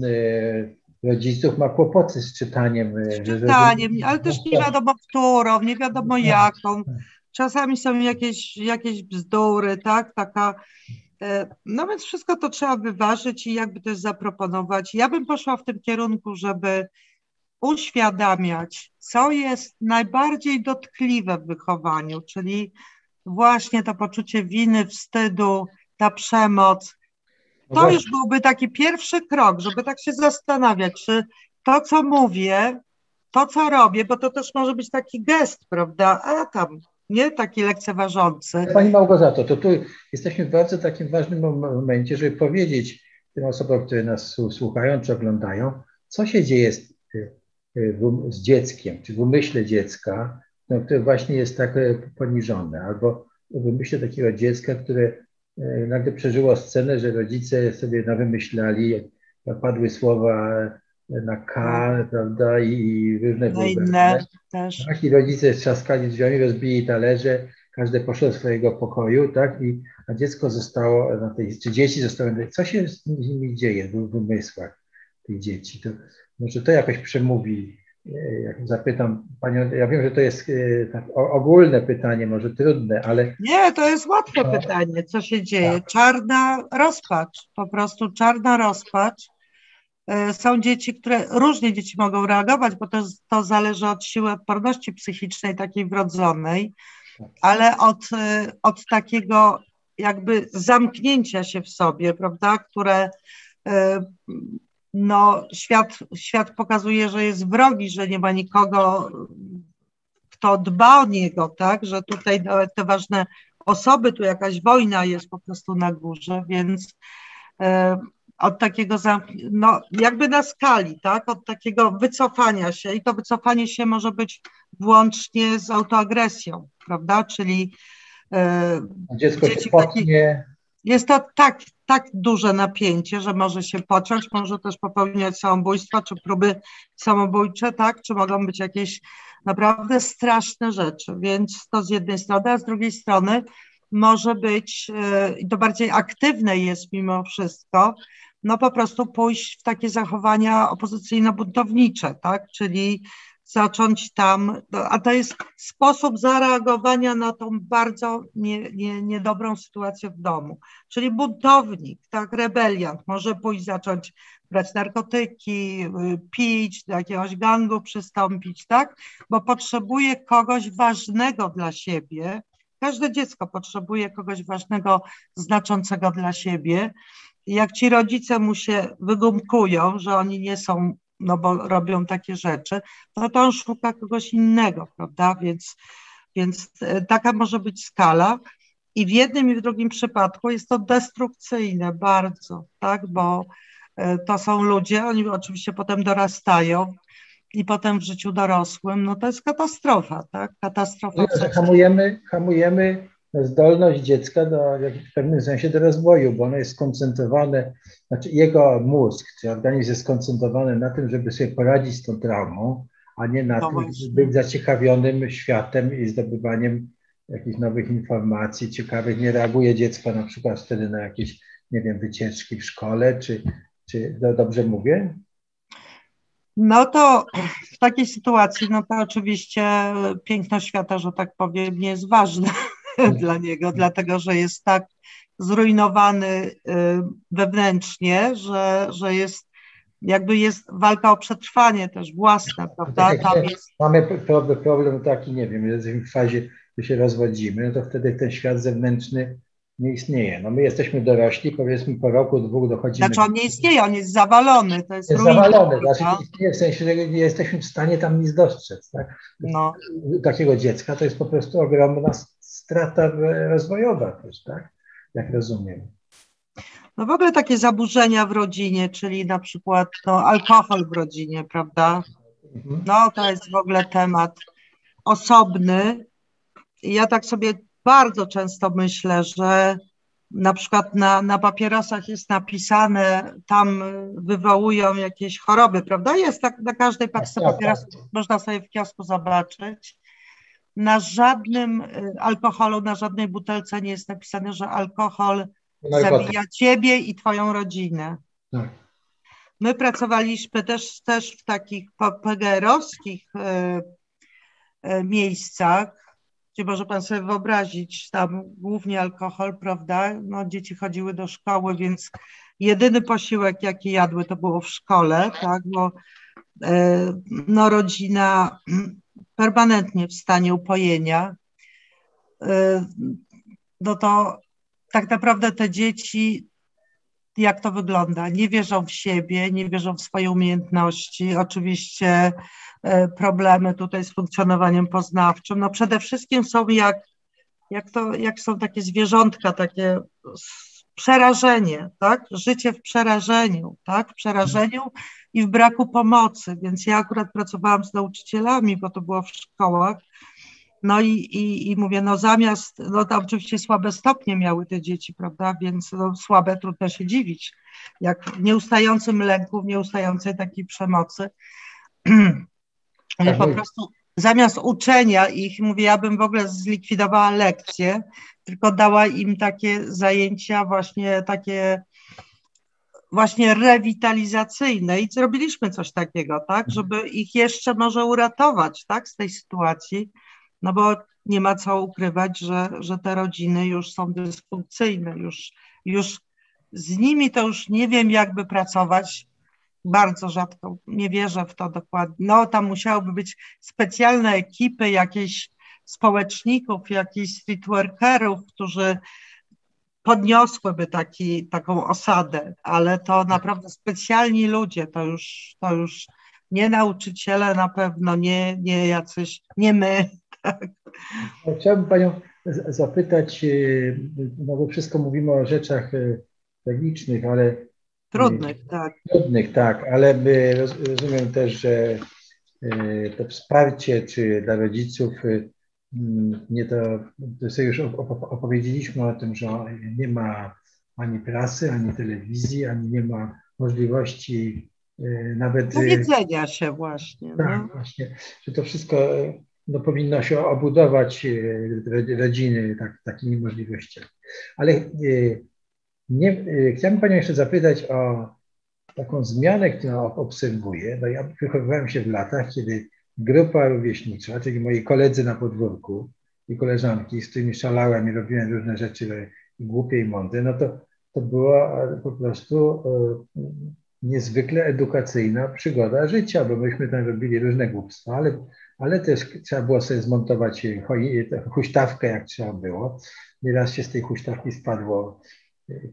y, rodziców ma kłopoty z czytaniem. Z czytaniem, że, że... ale też nie wiadomo którą, nie wiadomo jaką. Czasami są jakieś, jakieś bzdury, tak, taka... No więc wszystko to trzeba wyważyć i jakby też zaproponować. Ja bym poszła w tym kierunku, żeby uświadamiać, co jest najbardziej dotkliwe w wychowaniu, czyli właśnie to poczucie winy, wstydu, ta przemoc. To już byłby taki pierwszy krok, żeby tak się zastanawiać, czy to, co mówię, to, co robię, bo to też może być taki gest, prawda, a tam... nie taki lekceważący. Pani Małgorzato, to tu jesteśmy w bardzo takim ważnym momencie, żeby powiedzieć tym osobom, które nas słuchają czy oglądają, co się dzieje z, z dzieckiem, czy w umyśle dziecka, no, które właśnie jest tak poniżone, albo w umyśle takiego dziecka, które nagle przeżyło scenę, że rodzice sobie nawymyślali, padły słowa na K, prawda, i różne no inne też. Tak, i rodzice trzaskali drzwiami, rozbili talerze, każde poszło do swojego pokoju, tak, i a dziecko zostało, na tej, czy dzieci zostały, co się z nimi dzieje w umysłach tych dzieci? To, może to jakoś przemówi, jak zapytam panią, ja wiem, że to jest tak, ogólne pytanie, może trudne, ale... Nie, to jest łatwe to, pytanie, co się dzieje, tak. Czarna rozpacz, po prostu czarna rozpacz. Są dzieci, które, różnie dzieci mogą reagować, bo to, to zależy od siły odporności psychicznej, takiej wrodzonej, ale od, od takiego jakby zamknięcia się w sobie, prawda, które no, świat, świat pokazuje, że jest wrogi, że nie ma nikogo, kto dba o niego, tak, że tutaj nawet te ważne osoby, tu jakaś wojna jest po prostu na górze, więc... od takiego, no jakby na skali, tak, od takiego wycofania się i to wycofanie się może być włącznie z autoagresją, prawda, czyli yy, dziecko się potnie. Jest to tak, tak duże napięcie, że może się pociąć, może też popełniać samobójstwa, czy próby samobójcze, tak, czy mogą być jakieś naprawdę straszne rzeczy, więc to z jednej strony, a z drugiej strony może być, yy, to bardziej aktywne jest mimo wszystko, no po prostu pójść w takie zachowania opozycyjno-buntownicze, tak, czyli zacząć tam, a to jest sposób zareagowania na tą bardzo nie, nie, niedobrą sytuację w domu, czyli buntownik, tak, rebeliant może pójść zacząć brać narkotyki, pić, do jakiegoś gangu przystąpić, tak, bo potrzebuje kogoś ważnego dla siebie. Każde dziecko potrzebuje kogoś ważnego, znaczącego dla siebie. Jak ci rodzice mu się wygumkują, że oni nie są, no bo robią takie rzeczy, no to on szuka kogoś innego, prawda? Więc, więc taka może być skala. I w jednym i w drugim przypadku jest to destrukcyjne bardzo, tak? Bo to są ludzie, oni oczywiście potem dorastają, i potem w życiu dorosłym, no to jest katastrofa, tak? Katastrofa. No, hamujemy, hamujemy zdolność dziecka do, w pewnym sensie do rozwoju, bo ono jest skoncentrowane, znaczy jego mózg, czy organizm jest skoncentrowany na tym, żeby sobie poradzić z tą traumą, a nie na no tym, właśnie. Żeby być zaciekawionym światem i zdobywaniem jakichś nowych informacji ciekawych. Nie reaguje dziecko na przykład wtedy na jakieś, nie wiem, wycieczki w szkole, czy, czy no, dobrze mówię? No to w takiej sytuacji, no to oczywiście piękno świata, że tak powiem, nie jest ważne dla niego, dlatego że jest tak zrujnowany wewnętrznie, że, że jest jakby jest walka o przetrwanie też własne, prawda? Tam jest... Mamy problem, problem taki, nie wiem, jesteśmy w fazie, gdy się rozwodzimy, no to wtedy ten świat zewnętrzny nie istnieje. No my jesteśmy dorośli, powiedzmy po roku, dwóch dochodzimy. Znaczy on nie istnieje, on jest zawalony. To jest jest ruiny, zawalony, to? Znaczy istnieje w sensie, że nie jesteśmy w stanie tam nic dostrzec. Tak? No. Takiego dziecka to jest po prostu ogromna strata rozwojowa też, tak? Jak rozumiem. No w ogóle takie zaburzenia w rodzinie, czyli na przykład no, alkohol w rodzinie, prawda? No to jest w ogóle temat osobny. Ja tak sobie bardzo często myślę, że na przykład na, na papierosach jest napisane, tam wywołują jakieś choroby, prawda? Jest tak na każdej paczce papierosów, można sobie w kiosku zobaczyć. Na żadnym alkoholu, na żadnej butelce nie jest napisane, że alkohol zabija ciebie i twoją rodzinę. Tak. My pracowaliśmy też, też w takich P G R-owskich y, y, miejscach, gdzie może pan sobie wyobrazić, tam głównie alkohol, prawda? No, dzieci chodziły do szkoły, więc jedyny posiłek, jaki jadły, to było w szkole, tak? Bo y, no, rodzina permanentnie w stanie upojenia, y, no to tak naprawdę te dzieci, jak to wygląda? Nie wierzą w siebie, nie wierzą w swoje umiejętności. Oczywiście y, problemy tutaj z funkcjonowaniem poznawczym. No przede wszystkim są jak, jak, to, jak są takie zwierzątka, takie przerażenie, tak? Życie w przerażeniu, tak? W przerażeniu i w braku pomocy. Więc ja akurat pracowałam z nauczycielami, bo to było w szkołach. No i, i, i mówię, no zamiast, no to oczywiście słabe stopnie miały te dzieci, prawda, więc no, słabe, trudno się dziwić, jak w nieustającym lęku, w nieustającej takiej przemocy, ale po prostu zamiast uczenia ich, mówię, ja bym w ogóle zlikwidowała lekcje, tylko dała im takie zajęcia właśnie takie, właśnie rewitalizacyjne i zrobiliśmy coś takiego, tak, żeby ich jeszcze może uratować, tak, z tej sytuacji. No bo nie ma co ukrywać, że, że te rodziny już są dysfunkcyjne, już, już z nimi to już nie wiem, jakby pracować, bardzo rzadko, nie wierzę w to dokładnie. No tam musiałyby być specjalne ekipy jakichś społeczników, jakichś streetworkerów, którzy podniosłyby taki, taką osadę, ale to naprawdę specjalni ludzie, to już, to już nie nauczyciele na pewno, nie, nie jacyś, nie my. Tak. Chciałbym panią zapytać, no bo wszystko mówimy o rzeczach tragicznych, ale... Trudnych, tak. Trudnych, tak, ale my rozumiem też, że to wsparcie czy dla rodziców, nie to, to sobie już opowiedzieliśmy o tym, że nie ma ani prasy, ani telewizji, ani nie ma możliwości nawet... Powiedzenia się właśnie. Tak, no. Właśnie, że to wszystko... No, powinno się obudować rodziny tak, takimi możliwościami. Ale nie, chciałbym panią jeszcze zapytać o taką zmianę, którą obserwuję. No, ja wychowywałem się w latach, kiedy grupa rówieśnicza, czyli moi koledzy na podwórku i koleżanki, z którymi szalałem i robiłem różne rzeczy głupie i mądre, no to, to była po prostu niezwykle edukacyjna przygoda życia, bo myśmy tam robili różne głupstwa, ale ale też trzeba było sobie zmontować huśtawkę, jak trzeba było. Nieraz się z tej huśtawki spadło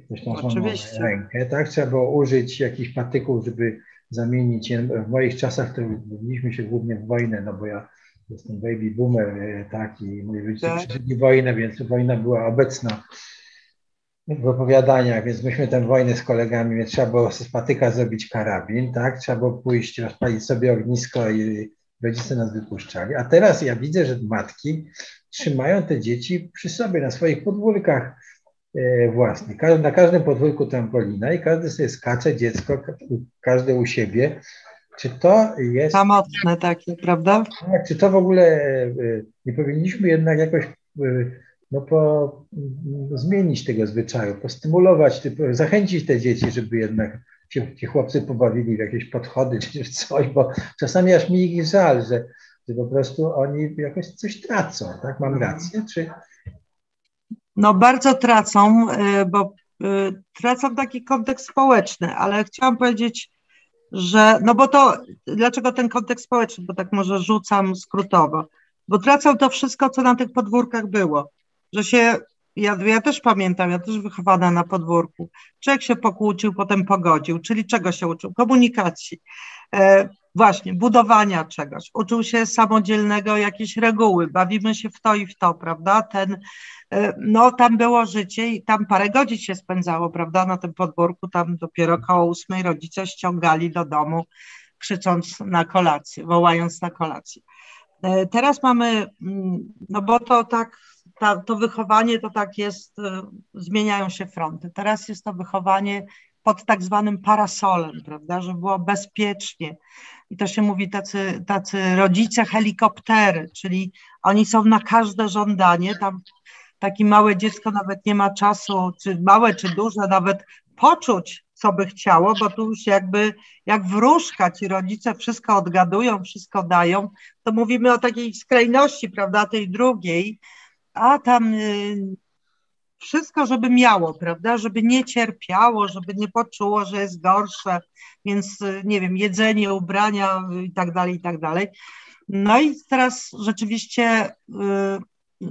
ktoś na rękę. Tak? Trzeba było użyć jakichś patyków, żeby zamienić je. W moich czasach to mieliśmy się głównie w wojnę, no bo ja jestem baby boomer, tak, i moi rodzice tak. Przeżyli wojnę, więc wojna była obecna w opowiadaniach, więc myśmy tę wojnę z kolegami, więc trzeba było z patyka zrobić karabin, tak? Trzeba było pójść, rozpalić sobie ognisko i rodzice nas wypuszczali, a teraz ja widzę, że matki trzymają te dzieci przy sobie, na swoich podwórkach własnych. Na każdym podwórku trampolina i każdy sobie skacze, dziecko, każdy u siebie. Czy to jest... Samotne takie, prawda? Czy to w ogóle nie powinniśmy jednak jakoś no, po, no, zmienić tego zwyczaju, postymulować, zachęcić te dzieci, żeby jednak... Ci chłopcy pobawili w jakieś podchody czy coś, bo czasami aż mi ich żal, że, że po prostu oni jakoś coś tracą, tak? Mam rację, czy... No bardzo tracą, bo tracą taki kontekst społeczny, ale chciałam powiedzieć, że... No bo to... Dlaczego ten kontekst społeczny? Bo tak może rzucam skrótowo. Bo tracą to wszystko, co na tych podwórkach było. Że się... Ja, ja też pamiętam, ja też wychowana na podwórku. Człowiek się pokłócił, potem pogodził, czyli czego się uczył? Komunikacji, e, właśnie, budowania czegoś. Uczył się samodzielnego jakiejś reguły, bawimy się w to i w to, prawda? Ten, e, no tam było życie i tam parę godzin się spędzało, prawda? Na tym podwórku tam dopiero koło ósmej rodzice ściągali do domu, krzycząc na kolację, wołając na kolację. Teraz mamy, no bo to tak, ta, to wychowanie to tak jest, zmieniają się fronty. Teraz jest to wychowanie pod tak zwanym parasolem, prawda, że było bezpiecznie. I to się mówi tacy, tacy rodzice helikoptery, czyli oni są na każde żądanie, tam takie małe dziecko nawet nie ma czasu, czy małe, czy duże, nawet poczuć, co by chciało, bo tu już jakby jak wróżka ci rodzice wszystko odgadują, wszystko dają, to mówimy o takiej skrajności, prawda, tej drugiej, a tam y, wszystko, żeby miało, prawda, żeby nie cierpiało, żeby nie poczuło, że jest gorsze, więc y, nie wiem, jedzenie, ubrania i tak dalej, i tak dalej. No i teraz rzeczywiście y,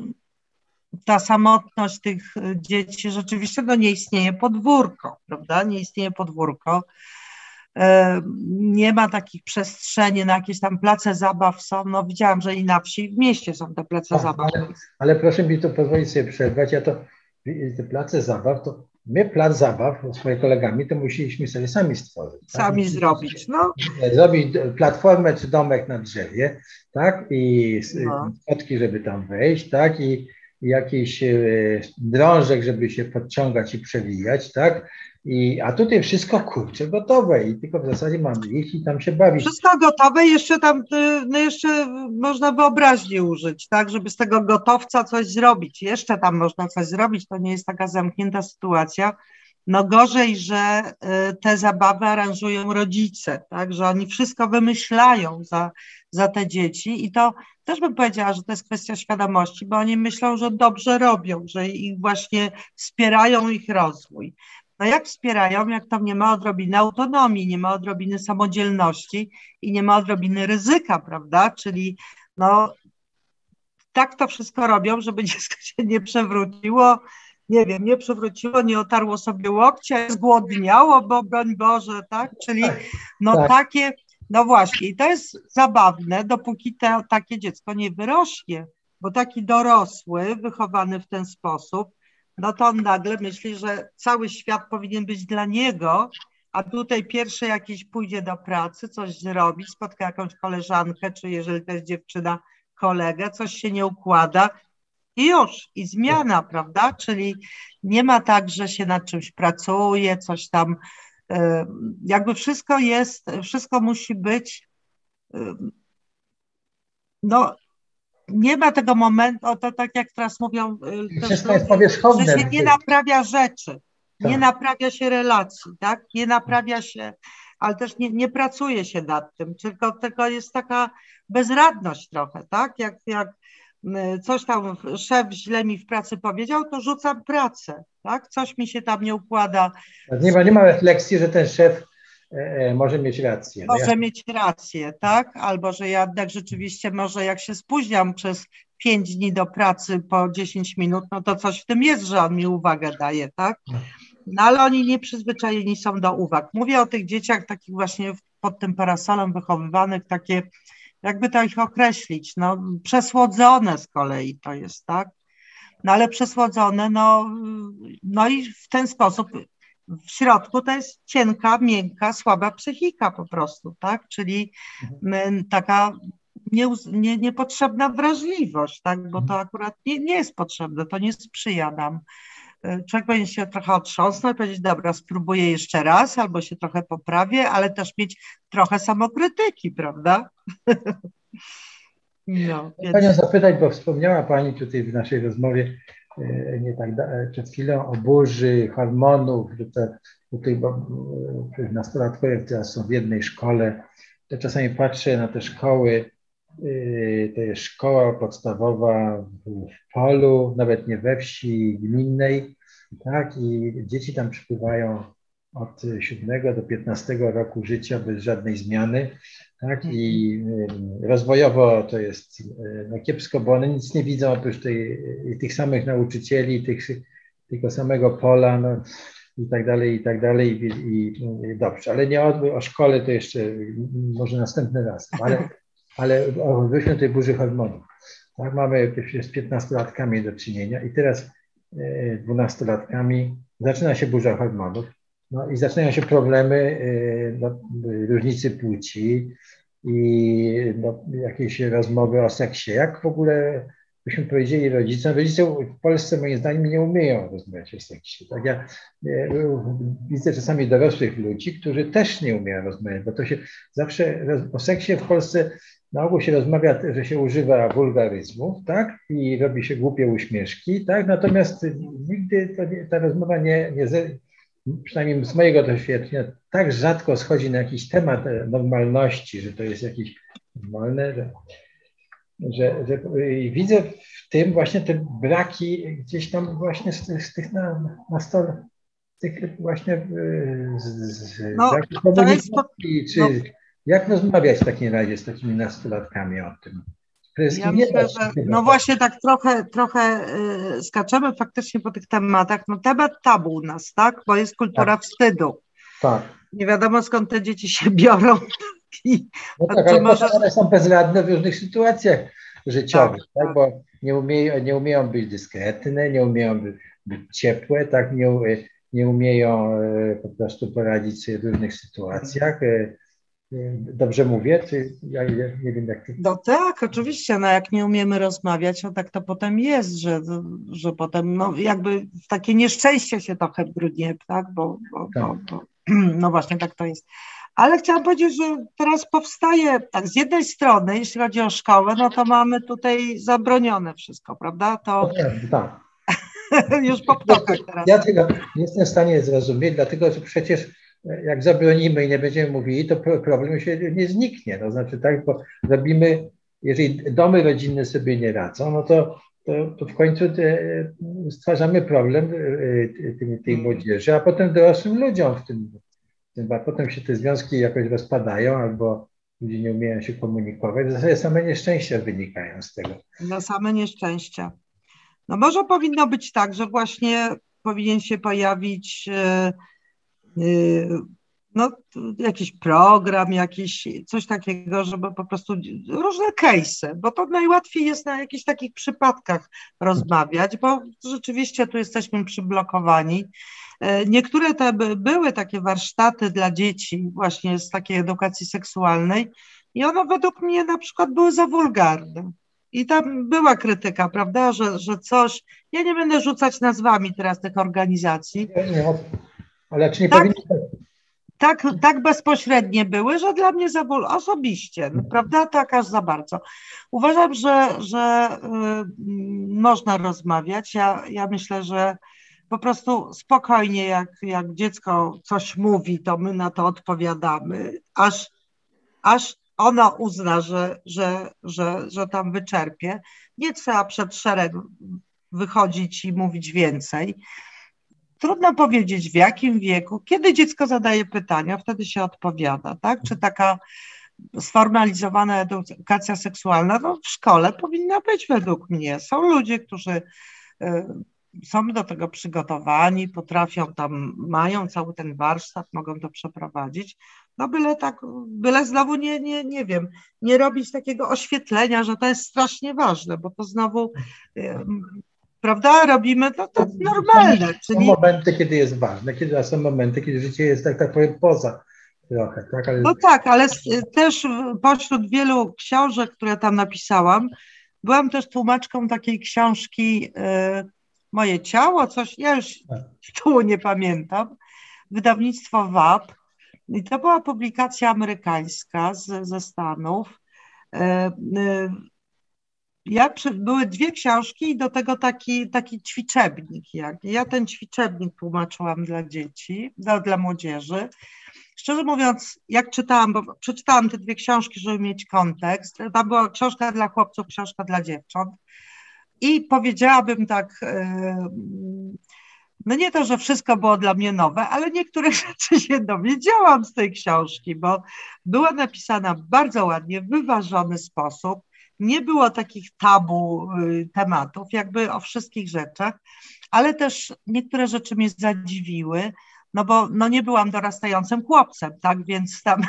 ta samotność tych dzieci rzeczywiście no nie istnieje podwórko, prawda? Nie istnieje podwórko. Nie ma takich przestrzeni na jakieś tam place zabaw są. No widziałam, że i na wsi, i w mieście są te place tak, zabaw. Ale, ale proszę mi to pozwolić sobie przerwać. Ja to te place zabaw, to my plac zabaw z moimi kolegami to musieliśmy sobie sami stworzyć. Tak? Sami zrobić, no. Zrobić platformę czy domek na drzewie, tak? I no. Schodki, żeby tam wejść, tak? I jakiś drążek, żeby się podciągać i przewijać, tak? I, a tutaj wszystko, kurczę, gotowe i tylko w zasadzie mamy iść i tam się bawić. Wszystko gotowe, jeszcze tam, no jeszcze można wyobraźni użyć, tak? Żeby z tego gotowca coś zrobić. Jeszcze tam można coś zrobić, to nie jest taka zamknięta sytuacja. No gorzej, że te zabawy aranżują rodzice, tak? Że oni wszystko wymyślają za, za te dzieci i to też bym powiedziała, że to jest kwestia świadomości, bo oni myślą, że dobrze robią, że ich właśnie wspierają ich rozwój. No jak wspierają, jak tam nie ma odrobiny autonomii, nie ma odrobiny samodzielności i nie ma odrobiny ryzyka, prawda? Czyli no tak to wszystko robią, żeby dziecko się nie przewróciło, nie wiem, nie przewróciło, nie otarło sobie łokcia, zgłodniało, bo broń Boże, tak? Czyli no tak. takie, no właśnie, i to jest zabawne, dopóki te, takie dziecko nie wyrośnie, bo taki dorosły, wychowany w ten sposób, no to on nagle myśli, że cały świat powinien być dla niego, a tutaj pierwszy jakiś pójdzie do pracy, coś zrobi, spotka jakąś koleżankę, czy jeżeli to jest dziewczyna, kolegę, coś się nie układa, i już, i zmiana, prawda? Czyli nie ma tak, że się nad czymś pracuje, coś tam, jakby wszystko jest, wszystko musi być, no nie ma tego momentu, o to tak jak teraz mówią, wszystko jest powierzchowne, że się nie naprawia rzeczy, tak. Nie naprawia się relacji, tak? Nie naprawia się, ale też nie, nie pracuje się nad tym, tylko, tylko jest taka bezradność trochę, tak? Jak, jak coś tam szef źle mi w pracy powiedział, to rzucam pracę, tak? Coś mi się tam nie układa. Nie ma, nie ma refleksji, że ten szef e, może mieć rację. Może no ja... mieć rację, tak? Albo, że ja tak rzeczywiście może jak się spóźniam przez pięć dni do pracy po dziesięć minut, no to coś w tym jest, że on mi uwagę daje, tak? No ale oni nieprzyzwyczajeni są do uwag. Mówię o tych dzieciach takich właśnie pod tym parasolem wychowywanych, takie jakby to ich określić, no przesłodzone z kolei to jest, tak? No ale przesłodzone, no, no i w ten sposób w środku to jest cienka, miękka, słaba psychika po prostu, tak? Czyli my, taka nie, nie, niepotrzebna wrażliwość, tak? Bo to akurat nie, nie jest potrzebne, to nie sprzyja nam. Człowiek powinien się trochę otrząsnąć, powiedzieć, dobra, spróbuję jeszcze raz, albo się trochę poprawię, ale też mieć trochę samokrytyki, prawda? No, więc... Panią zapytać, bo wspomniała Pani tutaj w naszej rozmowie nie tak da, przed chwilą o burzy, hormonów, że te, tutaj, bo nastolatkowie teraz są w jednej szkole, to czasami patrzę na te szkoły, to jest szkoła podstawowa w polu, nawet nie we wsi gminnej, tak? I dzieci tam przypływają od siódmego do piętnastego roku życia bez żadnej zmiany, tak? I rozwojowo to jest no, kiepsko, bo one nic nie widzą oprócz tej, tych samych nauczycieli, tych, tego samego pola, no, i tak dalej, i tak dalej, i, i, i dobrze. Ale nie o, o szkole to jeszcze może następny raz, ale Ale wróćmy do tej burzy hormonów. Tak, mamy z piętnastolatkami do czynienia i teraz dwunastolatkami zaczyna się burza hormonów, no i zaczynają się problemy no, różnicy płci, i no, jakieś rozmowy o seksie. Jak w ogóle byśmy powiedzieli rodzicom? Rodzice w Polsce moim zdaniem nie umieją rozmawiać o seksie. Tak? Ja widzę czasami dorosłych ludzi, którzy też nie umieją rozmawiać, bo to się zawsze o seksie w Polsce na ogół się rozmawia, że się używa wulgaryzmów, tak? I robi się głupie uśmieszki, tak? Natomiast nigdy ta, ta rozmowa nie, nie, przynajmniej z mojego doświadczenia, tak rzadko schodzi na jakiś temat normalności, że to jest jakieś normalne, że, że, że widzę w tym właśnie te braki gdzieś tam właśnie z tych, z tych na, na stole, tych właśnie z, z no, komunikacji, czy no. Jak rozmawiać w takim razie z takimi nastolatkami o tym? Ja myślę, że, no właśnie tak trochę, trochę yy, skaczemy faktycznie po tych tematach. No temat tabu u nas, tak? Bo jest kultura tak. wstydu. Tak. Nie wiadomo skąd te dzieci się biorą. I, no tak, ale może... one są bezradne w różnych sytuacjach życiowych, tak, tak? Tak. Bo nie umieją, nie umieją być dyskretne, nie umieją być, być ciepłe, tak? Nie, nie umieją y, po prostu poradzić sobie w różnych sytuacjach. Y, Dobrze mówię? Czy ja nie wiem, jak to... No tak, oczywiście, no jak nie umiemy rozmawiać, no tak to potem jest, że, że potem no jakby w takie nieszczęście się trochę brudnie, tak, bo, bo, tak. bo, bo no właśnie tak to jest. Ale chciałam powiedzieć, że teraz powstaje, tak, z jednej strony, jeśli chodzi o szkołę, no to mamy tutaj zabronione wszystko, prawda? To... Tak. Już po ptokach teraz. Ja tego nie jestem w stanie zrozumieć, dlatego że przecież jak zabronimy i nie będziemy mówili, to problem się nie zniknie. To znaczy tak, bo robimy, jeżeli domy rodzinne sobie nie radzą, no to, to, to w końcu te, stwarzamy problem tej, tej młodzieży, a potem dorosłym ludziom w tym, w tym, a potem się te związki jakoś rozpadają albo ludzie nie umieją się komunikować. W zasadzie same nieszczęścia wynikają z tego. No same nieszczęścia. No może powinno być tak, że właśnie powinien się pojawić... Yy, no jakiś program, jakiś coś takiego, żeby po prostu różne case'y, bo to najłatwiej jest na jakichś takich przypadkach rozmawiać, bo rzeczywiście tu jesteśmy przyblokowani. Niektóre te były takie warsztaty dla dzieci właśnie z takiej edukacji seksualnej i one według mnie na przykład były za wulgarne. I tam była krytyka, prawda, że, że coś, ja nie będę rzucać nazwami teraz tych organizacji. Ale czy nie tak, powinien... tak, tak bezpośrednie były, że dla mnie za osobiście, prawda, tak aż za bardzo. Uważam, że, że y, można rozmawiać. Ja, ja myślę, że po prostu spokojnie, jak, jak dziecko coś mówi, to my na to odpowiadamy, aż, aż ono uzna, że, że, że, że tam wyczerpie. Nie trzeba przed szereg wychodzić i mówić więcej. Trudno powiedzieć, w jakim wieku, kiedy dziecko zadaje pytania, wtedy się odpowiada, tak? Czy taka sformalizowana edukacja seksualna, no w szkole powinna być według mnie. Są ludzie, którzy y, są do tego przygotowani, potrafią tam, mają cały ten warsztat, mogą to przeprowadzić. No byle tak, byle znowu nie, nie, nie wiem, nie robić takiego oświetlenia, że to jest strasznie ważne, bo to znowu... Y, Prawda? Robimy to, to normalne. Czyli... Są momenty, kiedy jest ważne, kiedy, a są momenty, kiedy życie jest tak, tak powiem, poza trochę. Tak? Ale... No tak, ale też pośród wielu książek, które tam napisałam, byłam też tłumaczką takiej książki y, Moje ciało, coś, ja już tytułu nie pamiętam, wydawnictwo W A P. I to była publikacja amerykańska z, ze Stanów. Y, y, Ja, były dwie książki i do tego taki, taki ćwiczebnik. Jak. Ja ten ćwiczebnik tłumaczyłam dla dzieci, dla, dla młodzieży. Szczerze mówiąc, jak czytałam, bo przeczytałam te dwie książki, żeby mieć kontekst. Tam była książka dla chłopców, książka dla dziewcząt. I powiedziałabym tak, no nie to, że wszystko było dla mnie nowe, ale niektóre rzeczy się dowiedziałam z tej książki, bo była napisana w bardzo ładnie, wyważony sposób. Nie było takich tabu y, tematów, jakby o wszystkich rzeczach, ale też niektóre rzeczy mnie zadziwiły, no bo no nie byłam dorastającym chłopcem, tak, więc tam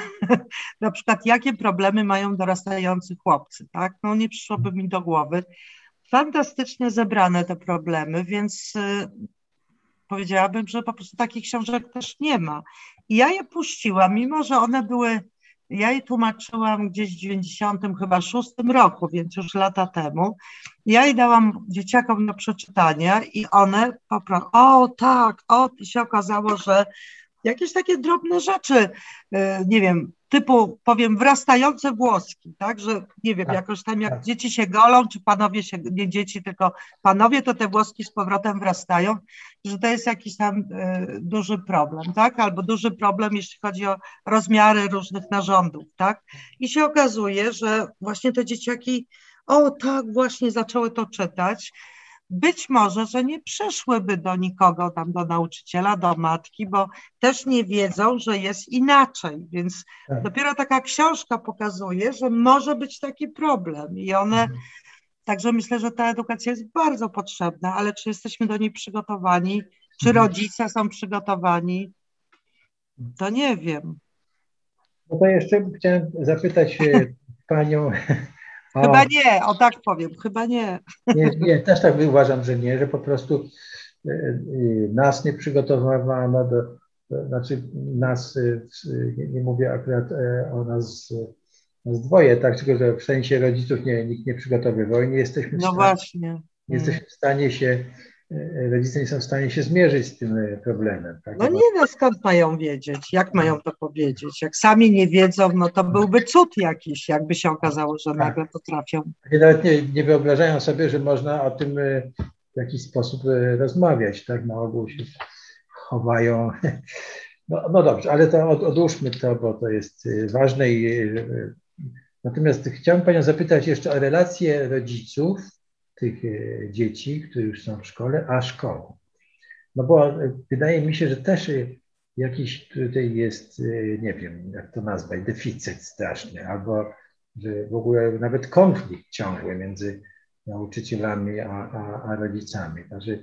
na przykład jakie problemy mają dorastający chłopcy, tak, no nie przyszłoby mi do głowy. Fantastycznie zebrane te problemy, więc y, powiedziałabym, że po prostu takich książek też nie ma. I ja je puściłam, mimo że one były Ja jej tłumaczyłam gdzieś w dziewięćdziesiątym chyba szóstym roku, więc już lata temu. Ja jej dałam dzieciakom na przeczytanie i one po prostu, o tak, o, i się okazało, że jakieś takie drobne rzeczy, nie wiem, typu, powiem, wrastające włoski, tak, że nie wiem, tak, jakoś tam jak tak. dzieci się golą, czy panowie się, nie dzieci, tylko panowie, to te włoski z powrotem wrastają, że to jest jakiś tam y, duży problem, tak, albo duży problem, jeśli chodzi o rozmiary różnych narządów, tak, i się okazuje, że właśnie te dzieciaki, o tak, właśnie zaczęły to czytać. Być może, że nie przyszłyby do nikogo, tam do nauczyciela, do matki, bo też nie wiedzą, że jest inaczej, więc tak. dopiero taka książka pokazuje, że może być taki problem i one, mhm. także myślę, że ta edukacja jest bardzo potrzebna, ale czy jesteśmy do niej przygotowani, czy mhm. rodzice są przygotowani, to nie wiem. No to jeszcze chciałem zapytać panią... O. Chyba nie, o tak powiem, chyba nie. nie. Nie, też tak uważam, że nie, że po prostu y, y, nas nie przygotowywano do, to znaczy nas, y, y, nie mówię akurat y, o nas, y, nas dwoje, tak, tylko że w sensie rodziców nie, nikt nie przygotowywał i nie jesteśmy w stanie, no właśnie. Nie jesteśmy w stanie się, y, rodzice nie są w stanie się zmierzyć z tym y, problemem. Tak? No bo... nie, no skąd mają wiedzieć, jak mają to powiedzieć, jak sami nie wiedzą, no to byłby cud jakiś, jakby się okazało, że nagle tak. potrafią. I nawet nie, nie wyobrażają sobie, że można o tym y, w jakiś sposób y, rozmawiać, tak, na ogół się chowają. No, no dobrze, ale to od, odłóżmy to, bo to jest y, ważne. I, y, y, natomiast chciałbym panią zapytać jeszcze o relacje rodziców tych dzieci, które już są w szkole, a szkołą. No bo wydaje mi się, że też jakiś tutaj jest, nie wiem, jak to nazwać, deficyt straszny, albo że w ogóle nawet konflikt ciągły między nauczycielami a, a, a rodzicami. Także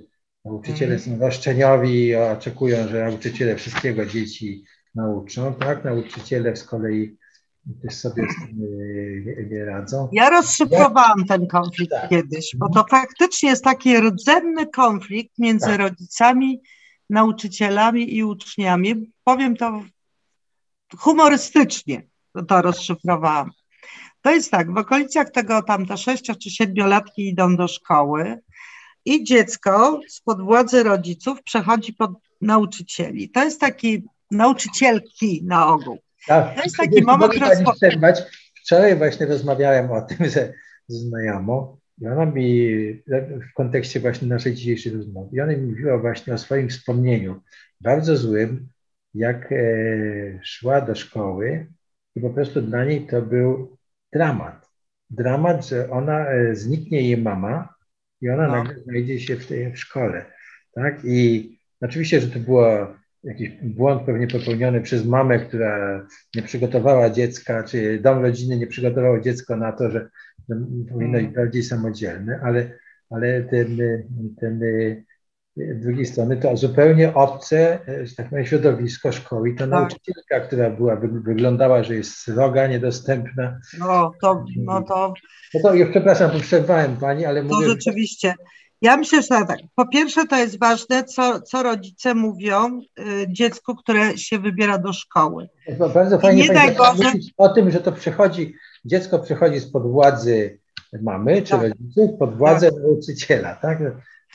nauczyciele są roszczeniowi i oczekują, że nauczyciele wszystkiego dzieci nauczą, tak? Nauczyciele z kolei też sobie z tym nie, nie radzą. Ja rozszyfrowałam ja, ten konflikt tak. kiedyś, bo to faktycznie jest taki rdzenny konflikt między tak. rodzicami, nauczycielami i uczniami. Powiem to humorystycznie, to, to rozszyfrowałam. To jest tak, w okolicach tego tam te sześcio- czy siedmiolatki idą do szkoły i dziecko spod władzy rodziców przechodzi pod nauczycieli. To jest taki, nauczycielki na ogół. Tak, to jest taki moment rozpoczynać. Wczoraj właśnie rozmawiałem o tym ze znajomą i ona mi w kontekście właśnie naszej dzisiejszej rozmowy i ona mi mówiła właśnie o swoim wspomnieniu bardzo złym, jak e, szła do szkoły i po prostu dla niej to był dramat. Dramat, że ona e, zniknie jej mama i ona no. nagle znajdzie się w tej w szkole. Tak? I oczywiście, że to było jakiś błąd pewnie popełniony przez mamę, która nie przygotowała dziecka, czy dom rodziny nie przygotował dziecka na to, że powinno być bardziej samodzielne, ale, ale ten, ten z drugiej strony to zupełnie obce, że tak powiem, środowisko szkoły i ta nauczycielka, która była, wyglądała, że jest sroga, niedostępna. No to... No to, no to już przepraszam, poprzerwałem pani, ale mówię... To rzeczywiście... Ja myślę, że tak. Po pierwsze to jest ważne, co, co rodzice mówią y, dziecku, które się wybiera do szkoły. Bardzo fajnie mówić o tym, że to przechodzi, dziecko przechodzi spod władzy mamy czy tak. rodziców, pod władzę tak. nauczyciela, tak?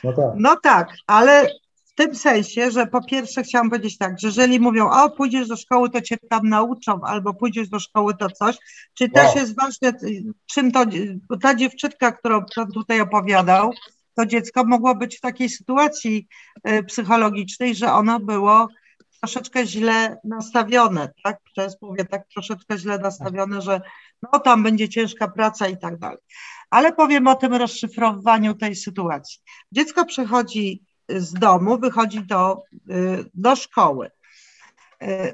No, to... no tak, ale w tym sensie, że po pierwsze chciałam powiedzieć tak, że jeżeli mówią, o pójdziesz do szkoły, to cię tam nauczą, albo pójdziesz do szkoły, to coś, czy też wow. jest ważne, czym to, ta dziewczynka, którą tutaj opowiadał, to dziecko mogło być w takiej sytuacji y, psychologicznej, że ono było troszeczkę źle nastawione, tak? Przez mówię tak troszeczkę źle nastawione, że no tam będzie ciężka praca i tak dalej. Ale powiem o tym rozszyfrowaniu tej sytuacji. Dziecko przychodzi z domu, wychodzi do, y, do szkoły. Y,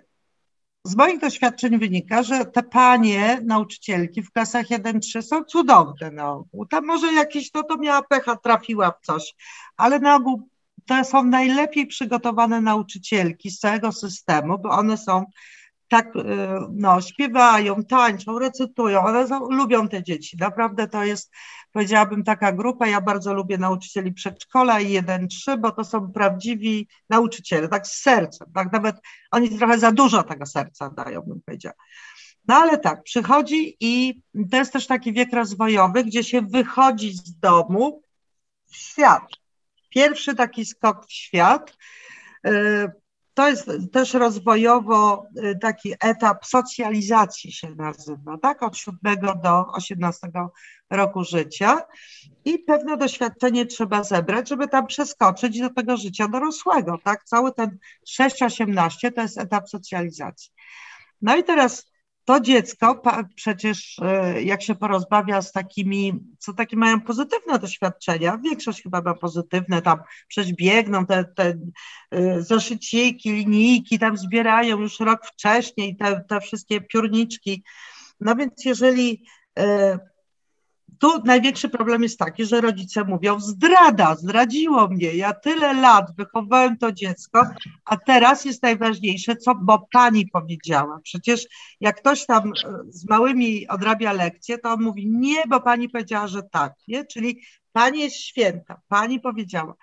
Z moich doświadczeń wynika, że te panie nauczycielki w klasach jeden trzy są cudowne na ogół. Tam może jakieś, no to miała pecha, trafiła w coś, ale na ogół to są najlepiej przygotowane nauczycielki z całego systemu, bo one są tak, no śpiewają, tańczą, recytują, one są, lubią te dzieci. Naprawdę to jest, powiedziałabym, taka grupa, ja bardzo lubię nauczycieli przedszkola i jeden trzy, bo to są prawdziwi nauczyciele, tak z sercem, tak nawet oni trochę za dużo tego serca dają, bym powiedziała. No ale tak, przychodzi i to jest też taki wiek rozwojowy, gdzie się wychodzi z domu w świat. Pierwszy taki skok w świat. To jest też rozwojowo taki etap socjalizacji się nazywa, tak? Od siódmego do osiemnastego roku życia i pewne doświadczenie trzeba zebrać, żeby tam przeskoczyć do tego życia dorosłego, tak? Cały ten sześć osiemnaście to jest etap socjalizacji. No i teraz to dziecko przecież jak się porozmawia z takimi, co takie mają pozytywne doświadczenia, większość chyba ma pozytywne, tam przecież biegną te, te zeszyciki, linijki, tam zbierają już rok wcześniej te, te wszystkie piórniczki. No więc jeżeli, tu największy problem jest taki, że rodzice mówią zdrada, zdradziło mnie, ja tyle lat wychowałem to dziecko, a teraz jest najważniejsze, co bo pani powiedziała. Przecież jak ktoś tam z małymi odrabia lekcje, to on mówi nie, bo pani powiedziała, że tak, nie? Czyli pani jest święta, pani powiedziała.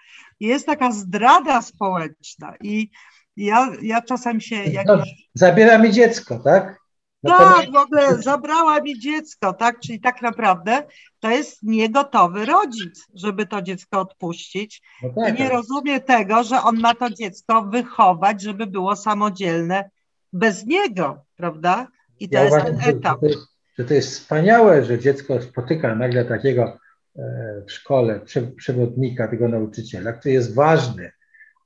Jest taka zdrada społeczna i ja, ja czasem się... Jak... Zabiera mi dziecko, tak? No tak, w ogóle zabrała mi dziecko, tak? Czyli tak naprawdę to jest niegotowy rodzic, żeby to dziecko odpuścić. No tak, nie tak. Rozumie tego, że on ma to dziecko wychować, żeby było samodzielne bez niego, prawda? I to ja jest uważam, ten etap. Że to jest, że to jest wspaniałe, że dziecko spotyka nagle takiego e, w szkole przewodnika, tego nauczyciela, który jest ważny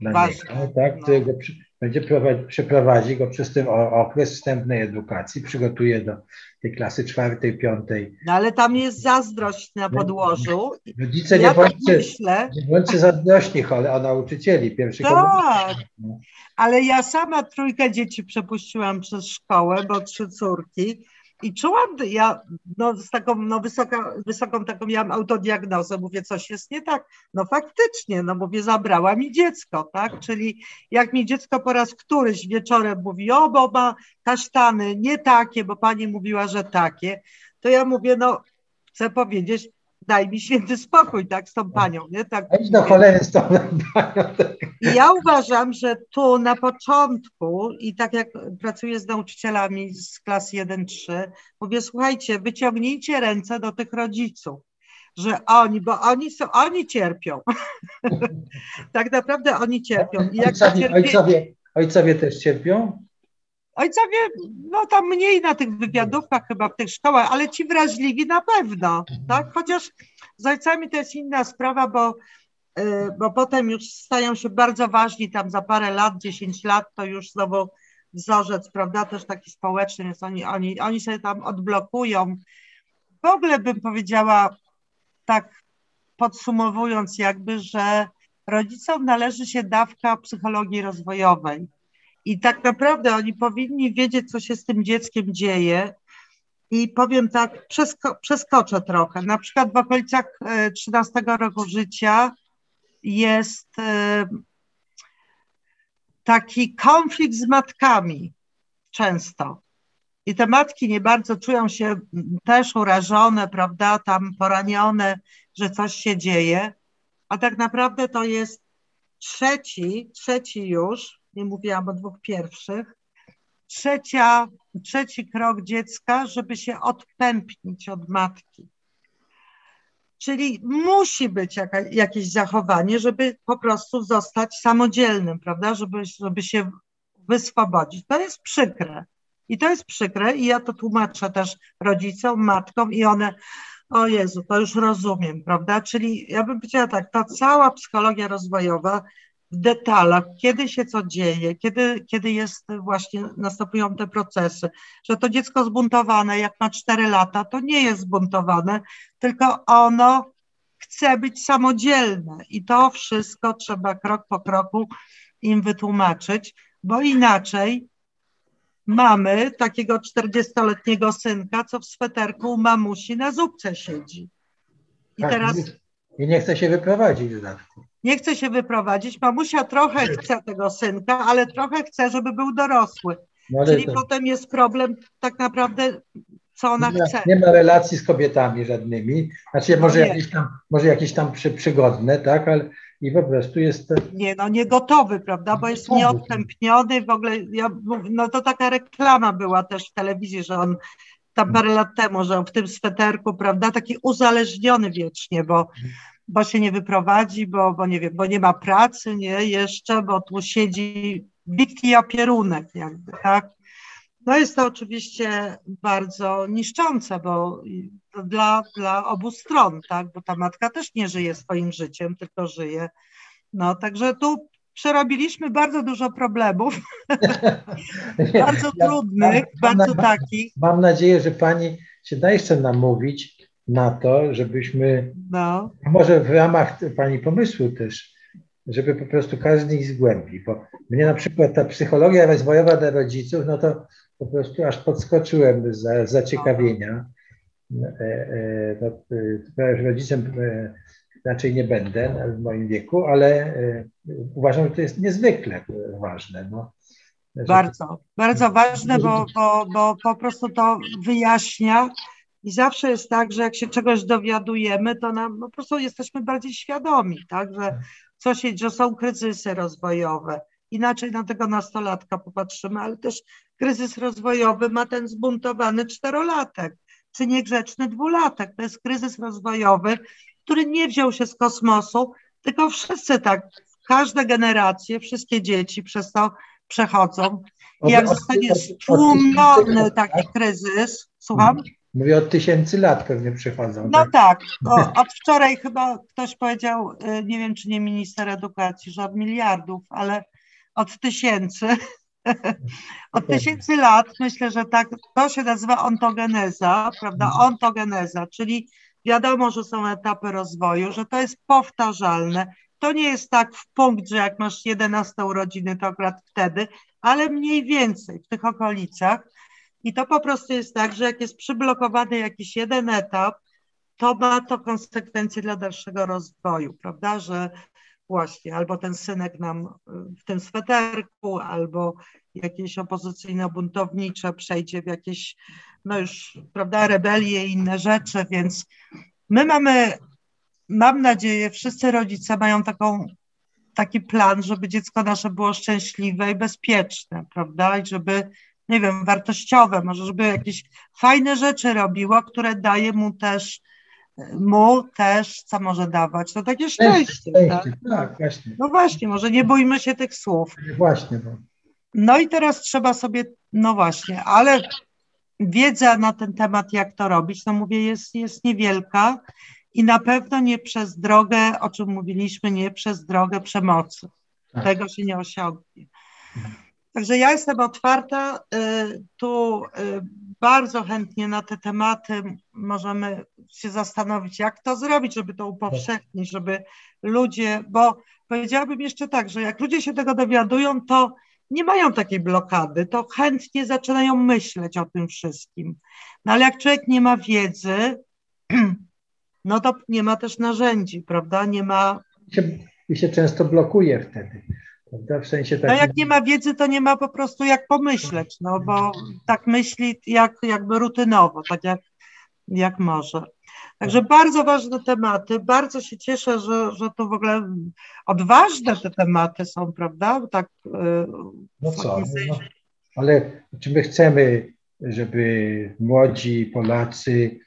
dla ważny, niego, tak? Który no. go przy... Będzie prowadzi, przeprowadzi go przez ten okres wstępnej edukacji, przygotuje do tej klasy czwartej, piątej. No ale tam jest zazdrość na podłożu. Rodzice ja nie bądźcie, myślę... nie bądźcie zazdrośni o nauczycieli pierwszego. Tak, no. Ale ja sama trójkę dzieci przepuściłam przez szkołę, bo trzy córki. I czułam, ja no, z taką no, wysoka, wysoką taką miałam autodiagnozę, mówię, coś jest nie tak. No faktycznie, no mówię, zabrała mi dziecko, tak? Czyli jak mi dziecko po raz któryś wieczorem mówi, o, bo ma kasztany, nie takie, bo pani mówiła, że takie, to ja mówię, no chcę powiedzieć, daj mi święty spokój, tak, z tą panią, nie? Tak, idź do cholery z tą panią. I ja uważam, że tu na początku i tak jak pracuję z nauczycielami z klas jeden trzy, mówię, słuchajcie, wyciągnijcie ręce do tych rodziców, że oni, bo oni są, oni cierpią. Tak naprawdę oni cierpią. I jak ojcowie, cierpie... ojcowie, ojcowie też cierpią? Ojcowie, no tam mniej na tych wywiadówkach chyba w tych szkołach, ale ci wrażliwi na pewno, tak? Chociaż z ojcami to jest inna sprawa, bo, bo potem już stają się bardzo ważni, tam za parę lat, dziesięć lat to już znowu wzorzec, prawda, też taki społeczny, więc oni, oni, oni sobie tam odblokują. W ogóle bym powiedziała, tak podsumowując jakby, że rodzicom należy się dawka psychologii rozwojowej. I tak naprawdę oni powinni wiedzieć, co się z tym dzieckiem dzieje i powiem tak, przesko przeskoczę trochę. Na przykład w okolicach trzynastego roku życia jest taki konflikt z matkami często. I te matki nie bardzo czują się też urażone, prawda, tam poranione, że coś się dzieje. A tak naprawdę to jest trzeci, trzeci już, nie mówiłam o dwóch pierwszych, Trzecia, trzeci krok dziecka, żeby się odpępnić od matki. Czyli musi być jaka, jakieś zachowanie, żeby po prostu zostać samodzielnym, prawda, żeby, żeby się wyswobodzić. To jest przykre. I to jest przykre i ja to tłumaczę też rodzicom, matkom i one, o Jezu, to już rozumiem, prawda. Czyli ja bym powiedziała tak, ta cała psychologia rozwojowa, w detalach, kiedy się co dzieje, kiedy, kiedy jest właśnie, następują te procesy, że to dziecko zbuntowane, jak ma cztery lata, to nie jest zbuntowane, tylko ono chce być samodzielne i to wszystko trzeba krok po kroku im wytłumaczyć, bo inaczej mamy takiego czterdziestoletniego synka, co w sweterku u mamusi na zupce siedzi. I tak, teraz... I nie chce się wyprowadzić w dodatku. Nie chce się wyprowadzić. Mamusia trochę chce tego synka, ale trochę chce, żeby był dorosły. No czyli to... potem jest problem tak naprawdę, co ona nie chce. Ma, nie ma relacji z kobietami żadnymi. Znaczy, może, no jakieś, tam, może jakieś tam przy, przygodne, tak? Ale, i po prostu jest... Nie, no nie gotowy, prawda, bo jest nieodstępniony, w ogóle, ja, no to taka reklama była też w telewizji, że on tam parę lat temu, że on w tym sweterku, prawda, taki uzależniony wiecznie, bo, bo się nie wyprowadzi, bo, bo nie wiem, bo nie ma pracy, nie, jeszcze, bo tu siedzi bitki opierunek jakby, tak. No jest to oczywiście bardzo niszczące, bo dla, dla obu stron, tak, bo ta matka też nie żyje swoim życiem, tylko żyje. No także tu przerobiliśmy bardzo dużo problemów, bardzo ja, trudnych, mam, bardzo mam, takich. Mam nadzieję, że pani się da jeszcze namówić na to, żebyśmy, no. może w ramach pani pomysłu też, żeby po prostu każdy z nich zgłębił, bo mnie na przykład ta psychologia rozwojowa dla rodziców, no to po prostu aż podskoczyłem z zaciekawienia. No, ja już rodzicem raczej nie będę w moim wieku, ale uważam, że to jest niezwykle ważne. No, bardzo, to... bardzo ważne, bo, bo, bo po prostu to wyjaśnia i zawsze jest tak, że jak się czegoś dowiadujemy, to nam no, po prostu jesteśmy bardziej świadomi, tak, że co się, że są kryzysy rozwojowe. Inaczej na tego nastolatka popatrzymy, ale też kryzys rozwojowy ma ten zbuntowany czterolatek, czy niegrzeczny dwulatek. To jest kryzys rozwojowy, który nie wziął się z kosmosu, tylko wszyscy tak, każde generacje, wszystkie dzieci przez to przechodzą. I jak zostanie stłumiony taki kryzys, słucham? Mówię, od tysięcy lat pewnie przychodzą. No tak, tak bo od wczoraj chyba ktoś powiedział, nie wiem czy nie minister edukacji, że od miliardów, ale od tysięcy. Od tysięcy lat myślę, że tak, to się nazywa ontogeneza, prawda, ontogeneza, czyli wiadomo, że są etapy rozwoju, że to jest powtarzalne. To nie jest tak w punkt, że jak masz jedenaste urodziny, to akurat wtedy, ale mniej więcej w tych okolicach. I to po prostu jest tak, że jak jest przyblokowany jakiś jeden etap, to ma to konsekwencje dla dalszego rozwoju, prawda, że właśnie albo ten synek nam w tym sweterku, albo jakieś opozycyjno-buntownicze przejdzie w jakieś, no już, prawda, rebelie i inne rzeczy, więc my mamy, mam nadzieję, wszyscy rodzice mają taką, taki plan, żeby dziecko nasze było szczęśliwe i bezpieczne, prawda, i żeby nie wiem, wartościowe, może żeby jakieś fajne rzeczy robiło, które daje mu też, mu też, co może dawać, to takie szczęście, szczęście tak? Tak, właśnie. No właśnie, może nie bójmy się tych słów. Właśnie. Bo... No i teraz trzeba sobie, no właśnie, ale wiedza na ten temat, jak to robić, no mówię, jest, jest niewielka i na pewno nie przez drogę, o czym mówiliśmy, nie przez drogę przemocy. Tak. Tego się nie osiągnie. Także ja jestem otwarta, tu bardzo chętnie na te tematy możemy się zastanowić, jak to zrobić, żeby to upowszechnić, żeby ludzie, bo powiedziałabym jeszcze tak, że jak ludzie się tego dowiadują, to nie mają takiej blokady, to chętnie zaczynają myśleć o tym wszystkim. No ale jak człowiek nie ma wiedzy, no to nie ma też narzędzi, prawda, nie ma... I się często blokuje wtedy. W sensie takim... No jak nie ma wiedzy, to nie ma po prostu jak pomyśleć, no bo tak myśli jak, jakby rutynowo, tak jak, jak może. Także bardzo ważne tematy, bardzo się cieszę, że, że to w ogóle odważne te tematy są, prawda? Tak, no co, no, ale czy my chcemy, żeby młodzi Polacy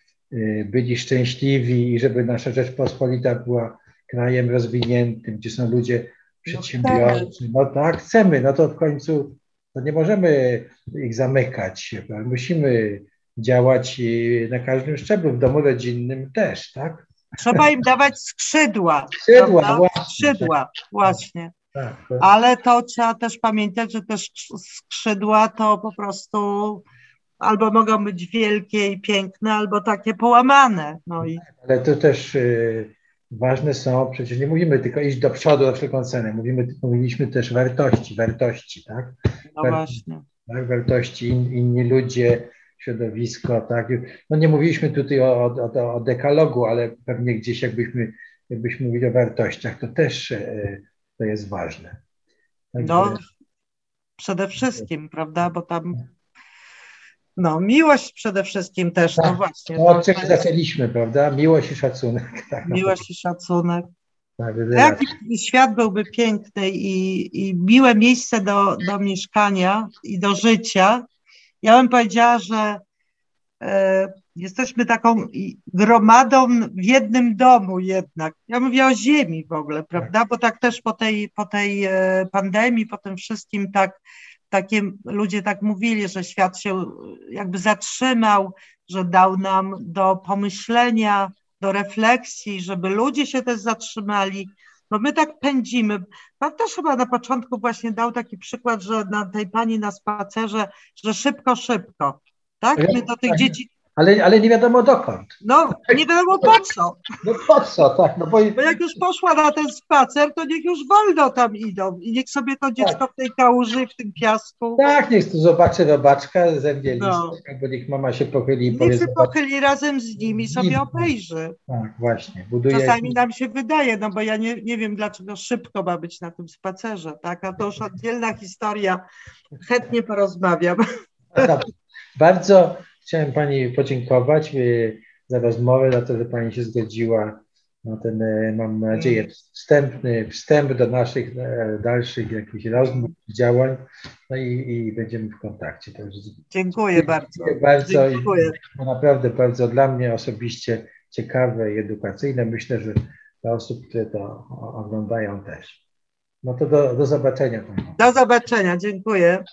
byli szczęśliwi i żeby nasza Rzeczpospolita była krajem rozwiniętym, gdzie są ludzie przedsiębiorcy, no tak, chcemy, no to w końcu no nie możemy ich zamykać, musimy działać na każdym szczeblu, w domu rodzinnym też, tak? Trzeba im dawać skrzydła, skrzydła, prawda? Właśnie, skrzydła, tak. Właśnie. Tak, tak. Ale to trzeba też pamiętać, że też skrzydła to po prostu albo mogą być wielkie i piękne, albo takie połamane. No i... Ale to też... Yy... Ważne są, przecież nie mówimy tylko iść do przodu za wszelką cenę, mówimy, mówiliśmy też wartości, wartości, tak? No wartości, właśnie. Tak, wartości, in, inni ludzie, środowisko, tak? No nie mówiliśmy tutaj o, o, o dekalogu, ale pewnie gdzieś jakbyśmy, jakbyśmy mówili o wartościach, to też e, to jest ważne. Tak, no, że... przede wszystkim, prawda, bo tam... No, miłość przede wszystkim też, tak, no właśnie. No, od czego zaczęliśmy, prawda? Miłość i szacunek. Tak, miłość i szacunek. Tak, świat byłby piękny i, i miłe miejsce do, do mieszkania i do życia. Ja bym powiedziała, że e, jesteśmy taką gromadą w jednym domu jednak. Ja mówię o ziemi w ogóle, prawda? Bo tak też po tej, po tej pandemii, po tym wszystkim tak, takie ludzie tak mówili, że świat się jakby zatrzymał, że dał nam do pomyślenia, do refleksji, żeby ludzie się też zatrzymali, bo my tak pędzimy. Pan też chyba na początku właśnie dał taki przykład, że na tej pani na spacerze, że szybko, szybko, tak? My do tych dzieci... Ale, ale nie wiadomo dokąd. No, nie wiadomo po co. No po co, tak. No bo... bo jak już poszła na ten spacer, to niech już wolno tam idą i niech sobie to dziecko tak. W tej kałuży, w tym piasku. Tak, niech tu zobaczy robaczka, zerwie listek, no. Albo niech mama się pochyli i niech powie, się pochyli zobacz... razem z nimi, sobie Nim. obejrzy. Tak, właśnie. Buduje Czasami i... nam się wydaje, no bo ja nie, nie wiem, dlaczego szybko ma być na tym spacerze, tak? A to już oddzielna historia. Chętnie porozmawiam. Tak, bardzo... Chciałem pani podziękować za rozmowę, za to, że pani się zgodziła na ten, mam nadzieję, wstępny wstęp do naszych dalszych jakichś rozmów, działań. No i, i będziemy w kontakcie. Także dziękuję bardzo. bardzo. Dziękuję. To naprawdę bardzo dla mnie osobiście ciekawe i edukacyjne. Myślę, że dla osób, które to oglądają też. No to do, do zobaczenia. Do zobaczenia. Dziękuję.